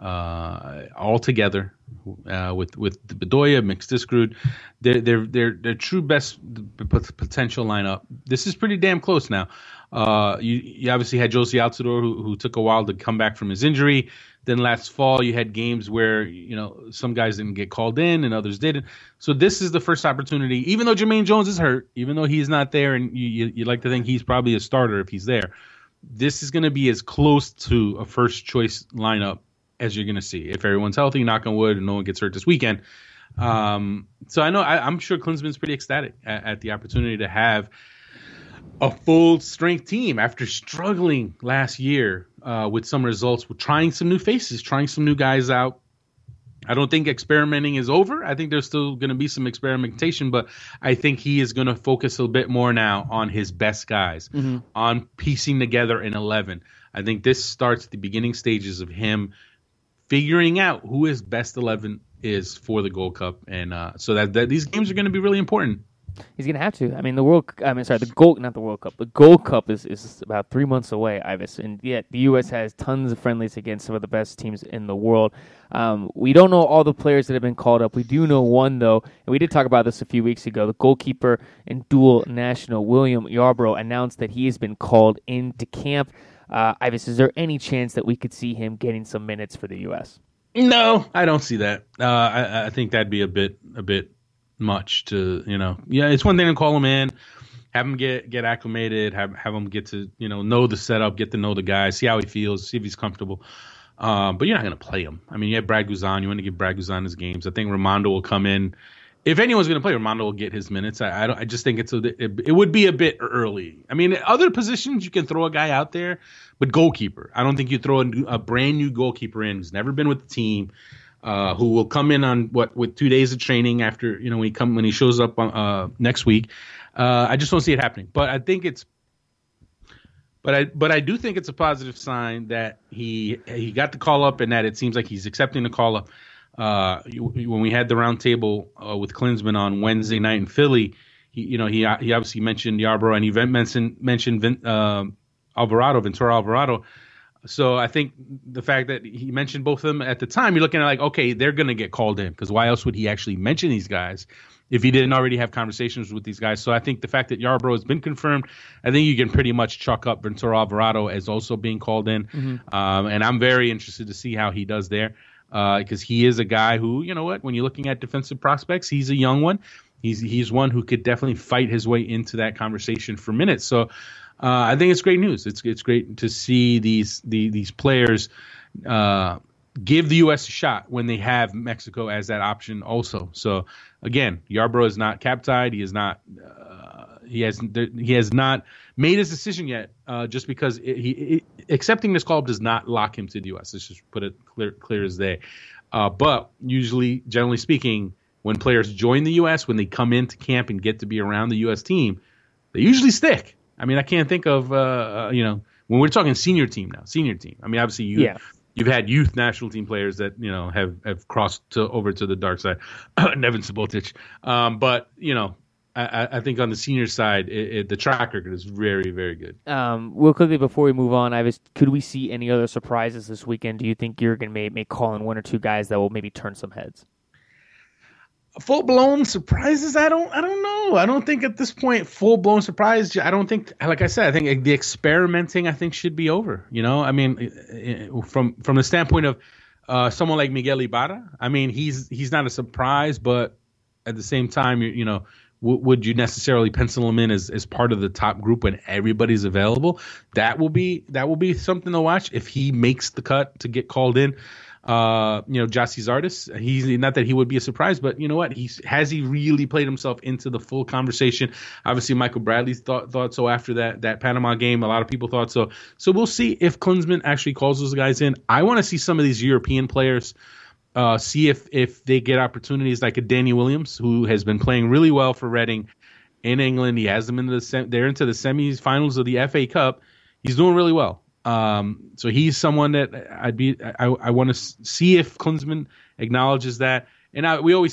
all together with Bedoya, Mixtiskrud, their true best potential lineup. This is pretty damn close now. You obviously had Josie Altidore who took a while to come back from his injury. Then last fall you had games where some guys didn't get called in and others didn't. So this is the first opportunity. Even though Jermaine Jones is hurt, even though he's not there, and you like to think he's probably a starter if he's there. This is going to be as close to a first choice lineup as you're going to see. If everyone's healthy, knock on wood, and no one gets hurt this weekend. So I'm sure Klinsmann's pretty ecstatic at the opportunity to have a full-strength team after struggling last year with some results, with trying some new faces, trying some new guys out. I don't think experimenting is over. I think there's still going to be some experimentation, but I think he is going to focus a bit more now on his best guys, mm-hmm. on piecing together an 11. I think this starts the beginning stages of him figuring out who his best 11 is for the Gold Cup. And so that these games are going to be really important. He's going to have to. I mean, the Gold Cup is about 3 months away, Ivas. And yet the U.S. has tons of friendlies against some of the best teams in the world. We don't know all the players that have been called up. We do know one, though, and we did talk about this a few weeks ago. The goalkeeper and dual national William Yarbrough announced that he has been called into camp. Ivas, is there any chance that we could see him getting some minutes for the U.S.? No, I don't see that. I think that'd be a bit much to, it's one thing to call him in, have him get acclimated, have him get to, know the setup, get to know the guy, see how he feels, see if he's comfortable. But you're not going to play him. I mean, you have Brad Guzan. You want to give Brad Guzan his games. I think Raimondo will come in. If anyone's going to play, Raimondo will get his minutes. I just think it would be a bit early. I mean, other positions you can throw a guy out there, but goalkeeper, I don't think you throw a brand new goalkeeper in who's never been with the team, who will come in with 2 days of training after when he shows up next week. I just don't see it happening. But I think I do think it's a positive sign that he got the call up and that it seems like he's accepting the call up. When we had the roundtable with Klinsmann on Wednesday night in Philly, he obviously mentioned Yarbrough and he mentioned Ventura Alvarado. So I think the fact that he mentioned both of them at the time, you're looking at like, okay, they're going to get called in because why else would he actually mention these guys if he didn't already have conversations with these guys? So I think the fact that Yarbrough has been confirmed, I think you can pretty much chalk up Ventura Alvarado as also being called in. Mm-hmm. And I'm very interested to see how he does there because he is a guy who, when you're looking at defensive prospects, he's a young one. He's one who could definitely fight his way into that conversation for minutes. So I think it's great news. It's great to see these players give the U.S. a shot when they have Mexico as that option also. So again, Yarbrough is not cap-tied. He is not. He has not made his decision yet. Just because accepting this call does not lock him to the U.S. Let's just put it clear as day. But usually, generally speaking, when players join the U.S., when they come into camp and get to be around the U.S. team, they usually stick. I mean, I can't think of, when we're talking senior team. I mean, obviously you've had youth national team players that, have crossed over to the dark side, Nevin Subotic. But, I think on the senior side, the track record is very, very good. Real quickly before we move on, Ivas, could we see any other surprises this weekend? Do you think you're going to may call in one or two guys that will maybe turn some heads? Full-blown surprises? I don't know. I don't think at this point full-blown surprise. I don't think, like I said, I think the experimenting should be over. I mean, from the standpoint of someone like Miguel Ibarra, I mean, he's not a surprise, but at the same time, would you necessarily pencil him in as part of the top group when everybody's available? That will be something to watch if he makes the cut to get called in. Jossie's artist, he's not that he would be a surprise, but you know what? He really played himself into the full conversation. Obviously, Michael Bradley thought so after that Panama game. A lot of people thought so. So we'll see if Klinsmann actually calls those guys in. I want to see some of these European players, see if they get opportunities like a Danny Williams, who has been playing really well for Reading in England. He has them they're into the semifinals of the FA Cup. He's doing really well. So he's someone that I want to see if Klinsmann acknowledges that. And I feel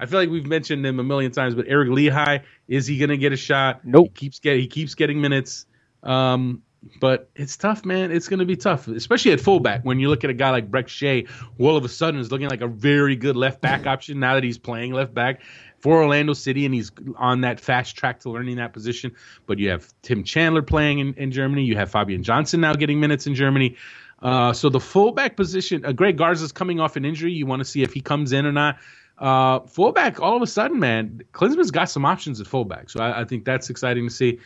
like we've mentioned him a million times, but Eric Lehigh, is he going to get a shot? Nope. He keeps getting minutes. But it's tough, man. It's going to be tough, especially at fullback. When you look at a guy like Breck Shea, who all of a sudden is looking like a very good left back option now that he's playing left back for Orlando City, and he's on that fast track to learning that position. But you have Tim Chandler playing in Germany. You have Fabian Johnson now getting minutes in Germany. So the fullback position, Greg Garza's coming off an injury. You want to see if he comes in or not. Fullback, all of a sudden, man, Klinsmann's got some options at fullback. So I think that's exciting to see.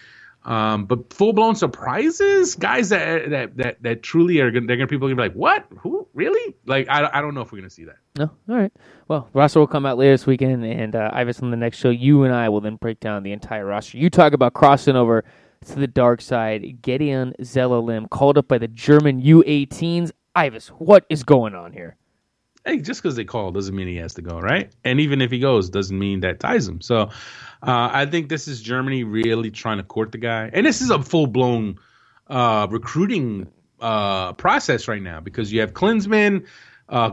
But full-blown surprises, guys that truly are going to people are going to be like, what? Who? Really? Like, I don't know if we're going to see that. No? All right. Well, roster will come out later this weekend, and Ivas, on the next show, you and I will then break down the entire roster. You talk about crossing over to the dark side. Gedeon Zelalem called up by the German U18s. Ivas, what is going on here? Hey, just because they call doesn't mean he has to go, right? And even if he goes, doesn't mean that ties him. So I think this is Germany really trying to court the guy. And this is a full-blown recruiting process right now because you have Klinsmann,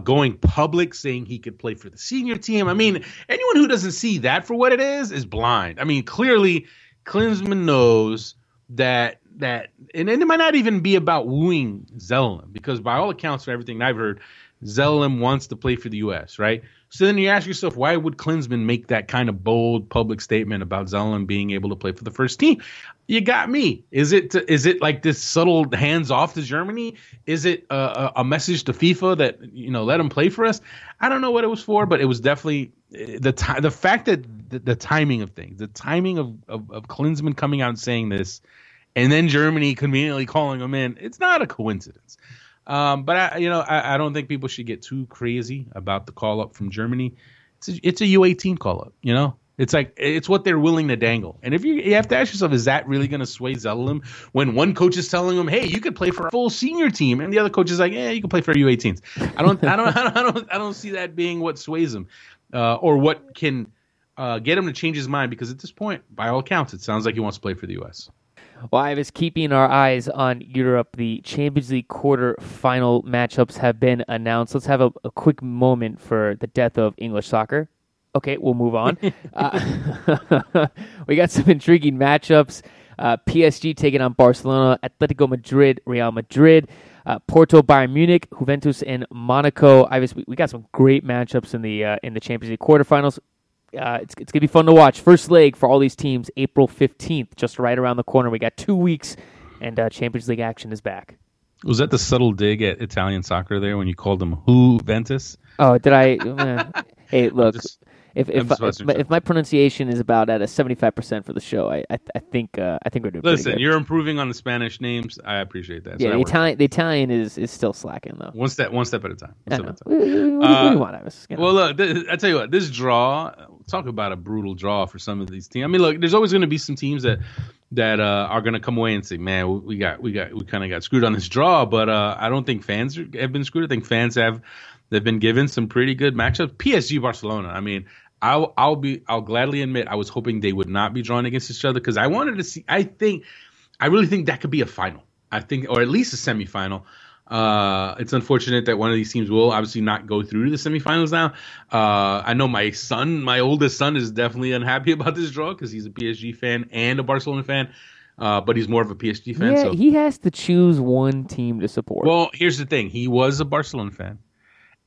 going public saying he could play for the senior team. I mean, anyone who doesn't see that for what it is blind. I mean, clearly Klinsmann knows that and it might not even be about wooing Zellum, because by all accounts, for everything I've heard, Zellum wants to play for the U.S., right? So then you ask yourself, why would Klinsmann make that kind of bold public statement about Zellum being able to play for the first team? You got me. Is it like this subtle hands off to Germany? Is it a message to FIFA that, you know, let him play for us? I don't know what it was for, but it was definitely the fact that the timing of things, the timing of Klinsmann coming out and saying this, and then Germany conveniently calling him in. It's not a coincidence. But I don't think people should get too crazy about the call up from Germany. It's a U18 call up, you know. It's like it's what they're willing to dangle. And if you have to ask yourself, is that really going to sway Zellum when one coach is telling him, "Hey, you could play for a full senior team," and the other coach is like, "Yeah, you can play for U18s." I don't see that being what sways him, or what can get him to change his mind. Because at this point, by all accounts, it sounds like he wants to play for the U.S. Well, I was keeping our eyes on Europe. The Champions League quarterfinal matchups have been announced. Let's have a quick moment for the death of English soccer. Okay, we'll move on. We got some intriguing matchups. PSG taking on Barcelona, Atletico Madrid, Real Madrid, Porto, Bayern Munich, Juventus, and Monaco. We got some great matchups in the Champions League quarterfinals. It's going to be fun to watch. First leg for all these teams, April 15th, just right around the corner. We got 2 weeks, and Champions League action is back. Was that the subtle dig at Italian soccer there when you called them Juventus? Oh, did I? Hey, look, if my pronunciation is about at a 75% for the show, I think we're doing pretty good. Listen, you're improving on the Spanish names. I appreciate that. Yeah, so the Italian is still slacking though. One step at a time. What do you want, Ivis? Well, look, I tell you what, this draw. Talk about a brutal draw for some of these teams. I mean, look, there's always going to be some teams that are going to come away and say, "Man, we kind of got screwed on this draw." But I don't think fans have been screwed. I think fans have. They've been given some pretty good matchups. PSG Barcelona. I mean, I'll gladly admit I was hoping they would not be drawn against each other because I wanted to see. I really think that could be a final. I think, or at least a semifinal. It's unfortunate that one of these teams will obviously not go through to the semifinals now. I know my oldest son, is definitely unhappy about this draw because he's a PSG fan and a Barcelona fan. But he's more of a PSG fan. Yeah, so he has to choose one team to support. Well, here's the thing: he was a Barcelona fan.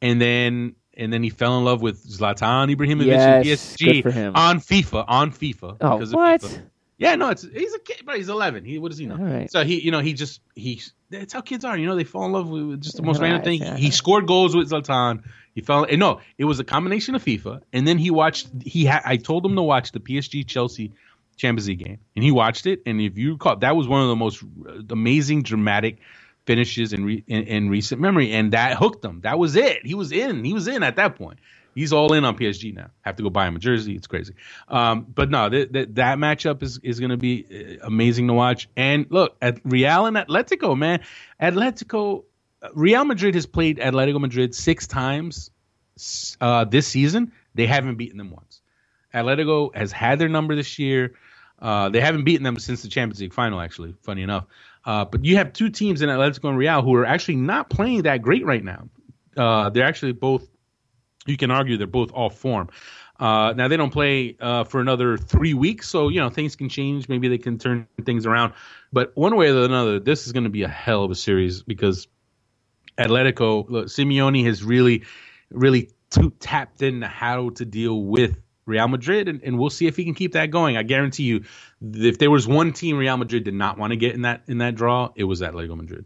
And then he fell in love with Zlatan Ibrahimovic and PSG on FIFA. Oh, what? FIFA. Yeah, no, he's a kid, but he's 11. What does he know? Right. So that's how kids are. You know, they fall in love with just the most random thing. Yeah. He scored goals with Zlatan. It was a combination of FIFA, and then he watched. I told him to watch the PSG Chelsea Champions League game, and he watched it. And if you recall, that was one of the most amazing, dramatic finishes in recent memory, and that hooked him. That was it. He was in at that point. He's all in on PSG now. Have to go buy him a jersey. It's crazy. But no, that matchup is going to be amazing to watch. And look, at Real and Atletico, man. Real Madrid has played Atletico Madrid 6 times this season. They haven't beaten them once. Atletico has had their number this year. They haven't beaten them since the Champions League final, actually, funny enough. But you have two teams in Atletico and Real who are actually not playing that great right now. They're actually both, you can argue, they're both off form. Now, they don't play for another 3 weeks, so, you know, things can change. Maybe they can turn things around. But one way or another, this is going to be a hell of a series because Atletico, look, Simeone has really, really tapped into how to deal with Real Madrid, and we'll see if he can keep that going. I guarantee you, if there was one team Real Madrid did not want to get in that draw, it was Atletico Madrid.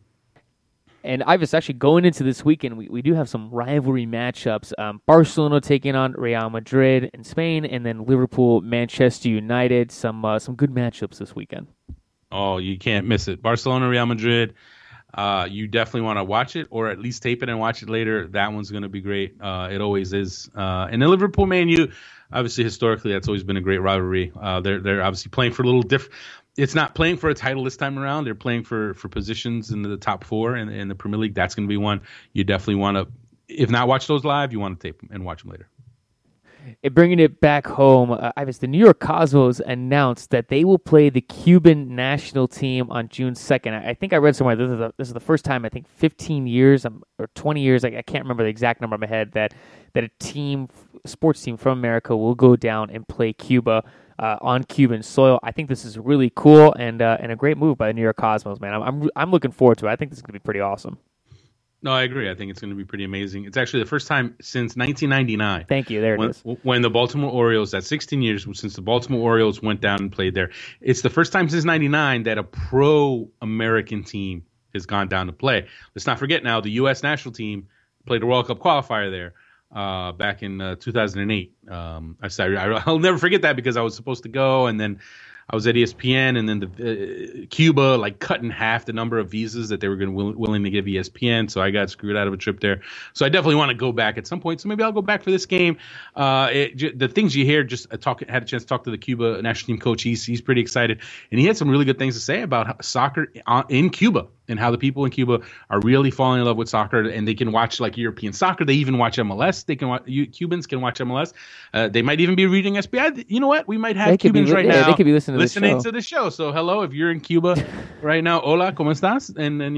And Ivis, actually going into this weekend, we do have some rivalry matchups. Barcelona taking on Real Madrid in Spain, and then Liverpool, Manchester United. Some good matchups this weekend. Oh, you can't miss it. Barcelona, Real Madrid. You definitely want to watch it, or at least tape it and watch it later. That one's going to be great. It always is. And then Liverpool, Man U. Obviously, historically, that's always been a great rivalry. They're obviously playing for a little different. It's not playing for a title this time around. They're playing for positions in the top 4 in the Premier League. That's going to be one you definitely want to, if not watch those live, you want to tape them and watch them later. And bringing it back home, Ivas, the New York Cosmos announced that they will play the Cuban national team on June 2nd. I think I read somewhere, this is the first time, I think, 15 years or 20 years, I can't remember the exact number in my head, that a team, sports team from America will go down and play Cuba on Cuban soil. I think this is really cool and a great move by the New York Cosmos, man. I'm looking forward to it. I think this is going to be pretty awesome. No, I agree. I think it's going to be pretty amazing. It's actually the first time since 1999. Thank you. There it is. When the Baltimore Orioles, that's 16 years since the Baltimore Orioles went down and played there. It's the first time since 99 that a pro-American team has gone down to play. Let's not forget now, the U.S. national team played a World Cup qualifier there back in 2008. I'll never forget that because I was supposed to go, and then I was at ESPN, and then Cuba cut in half the number of visas that they were willing to give ESPN, so I got screwed out of a trip there. So I definitely want to go back at some point, so maybe I'll go back for this game. The things you hear, had a chance to talk to the Cuba national team coach. He's pretty excited, and he had some really good things to say about soccer in Cuba and how the people in Cuba are really falling in love with soccer, and they can watch European soccer. They even watch MLS. Cubans can watch MLS. They might even be reading SBI. You know what? We might have Cubans right now. They could be listening to the show. So hello, if you're in Cuba right now, hola, ¿cómo estás? And then,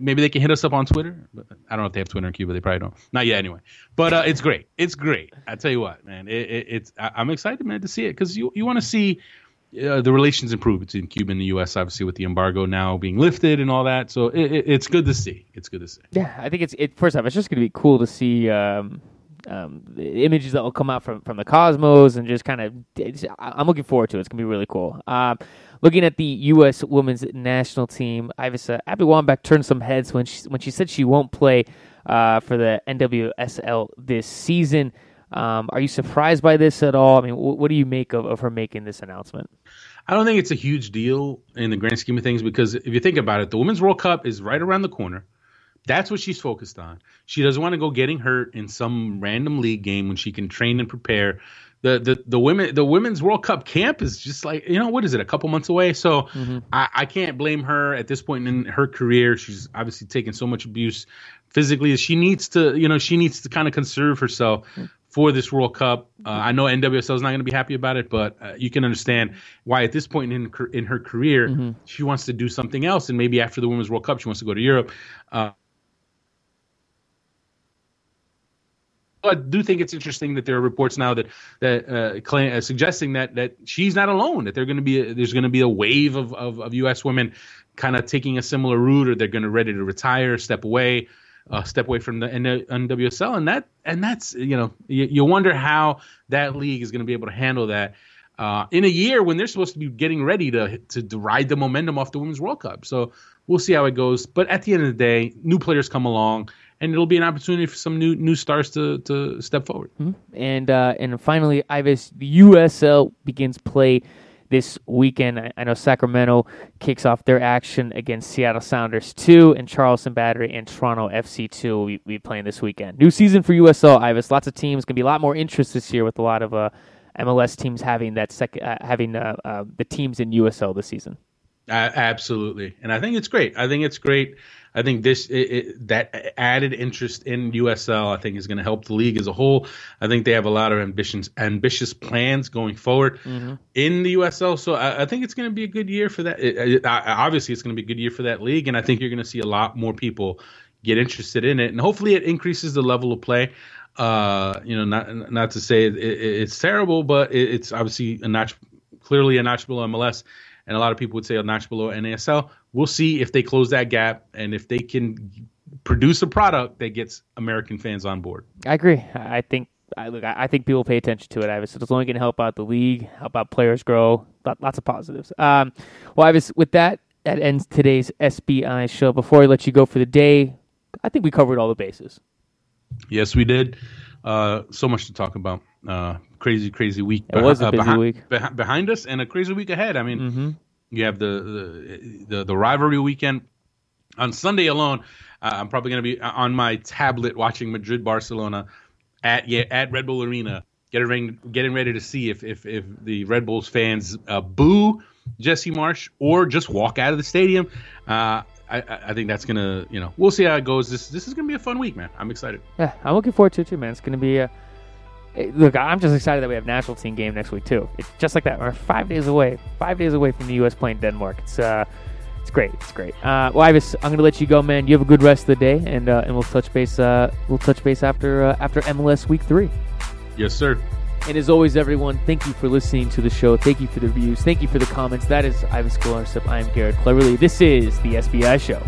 maybe they can hit us up on Twitter. But I don't know if they have Twitter in Cuba. They probably don't. Not yet anyway. But it's great. It's great. I tell you what, man. I'm excited, man, to see it because you want to see – the relations improved between Cuba and the U.S., obviously, with the embargo now being lifted and all that. So it's good to see. It's good to see. Yeah, I think first off, it's just going to be cool to see the images that will come out from the Cosmos and just kind of – I'm looking forward to it. It's going to be really cool. Looking at the U.S. women's national team, Ivas, Abby Wambach turned some heads when she said she won't play for the NWSL this season. Are you surprised by this at all? I mean, what do you make of her making this announcement? I don't think it's a huge deal in the grand scheme of things because if you think about it, the Women's World Cup is right around the corner. That's what she's focused on. She doesn't want to go getting hurt in some random league game when she can train and prepare. The Women's World Cup camp is just what is it, a couple months away? So I can't blame her at this point in her career. She's obviously taken so much abuse physically. She needs to kind of conserve herself for this World Cup. I know NWSL is not going to be happy about it, but you can understand why at this point in her career, she wants to do something else. And maybe after the Women's World Cup, she wants to go to Europe. I do think it's interesting that there are reports now that suggesting that she's not alone, that there's going to be a wave of U.S. women kind of taking a similar route, or they're going to ready to retire, step away from the NWSL, and that's you wonder how that league is going to be able to handle that in a year when they're supposed to be getting ready to ride the momentum off the Women's World Cup. So we'll see how it goes. But at the end of the day, new players come along, and it'll be an opportunity for some new stars to step forward. Mm-hmm. And finally, Ivas, the USL begins play this weekend. I know Sacramento kicks off their action against Seattle Sounders 2, and Charleston Battery and Toronto FC 2 will be playing this weekend. New season for USL, Ivas. Lots of teams. Going to be a lot more interest this year with a lot of MLS teams having the teams in USL this season. Absolutely. And I think it's great. I think that added interest in USL, I think, is going to help the league as a whole. I think they have a lot of ambitious plans going forward in the USL. So I think it's going to be a good year for that. Obviously, it's going to be a good year for that league, and I think you're going to see a lot more people get interested in it, and hopefully, it increases the level of play. Not to say it's terrible, but it's obviously clearly a notch below MLS. And a lot of people would say a notch below NASL. We'll see if they close that gap and if they can produce a product that gets American fans on board. I agree. I think people pay attention to it, Ivas. It's only going to help out the league, help out players grow. Lots of positives. Well, Ivas, with that ends today's SBI show. Before I let you go for the day, I think we covered all the bases. Yes, we did. So much to talk about. Crazy week. It was a busy week behind us, and a crazy week ahead. I mean, you have the rivalry weekend on Sunday alone. I'm probably going to be on my tablet watching Madrid Barcelona at Red Bull Arena, getting ready to see if the Red Bulls fans boo Jesse Marsch or just walk out of the stadium. I think that's gonna, we'll see how it goes. This is gonna be a fun week, man. I'm excited. Yeah, I'm looking forward to it too, man. It's gonna be Look, I'm just excited that we have national team game next week, too. It's just like that. We're 5 days away. 5 days away from the U.S. playing Denmark. It's great. It's great. Well, Ivas, I'm going to let you go, man. You have a good rest of the day, and we'll touch base. We'll touch base after MLS Week 3. Yes, sir. And as always, everyone, thank you for listening to the show. Thank you for the reviews. Thank you for the comments. That is Ivas Galarsa. I am Garrett Cleverley. This is the SBI Show.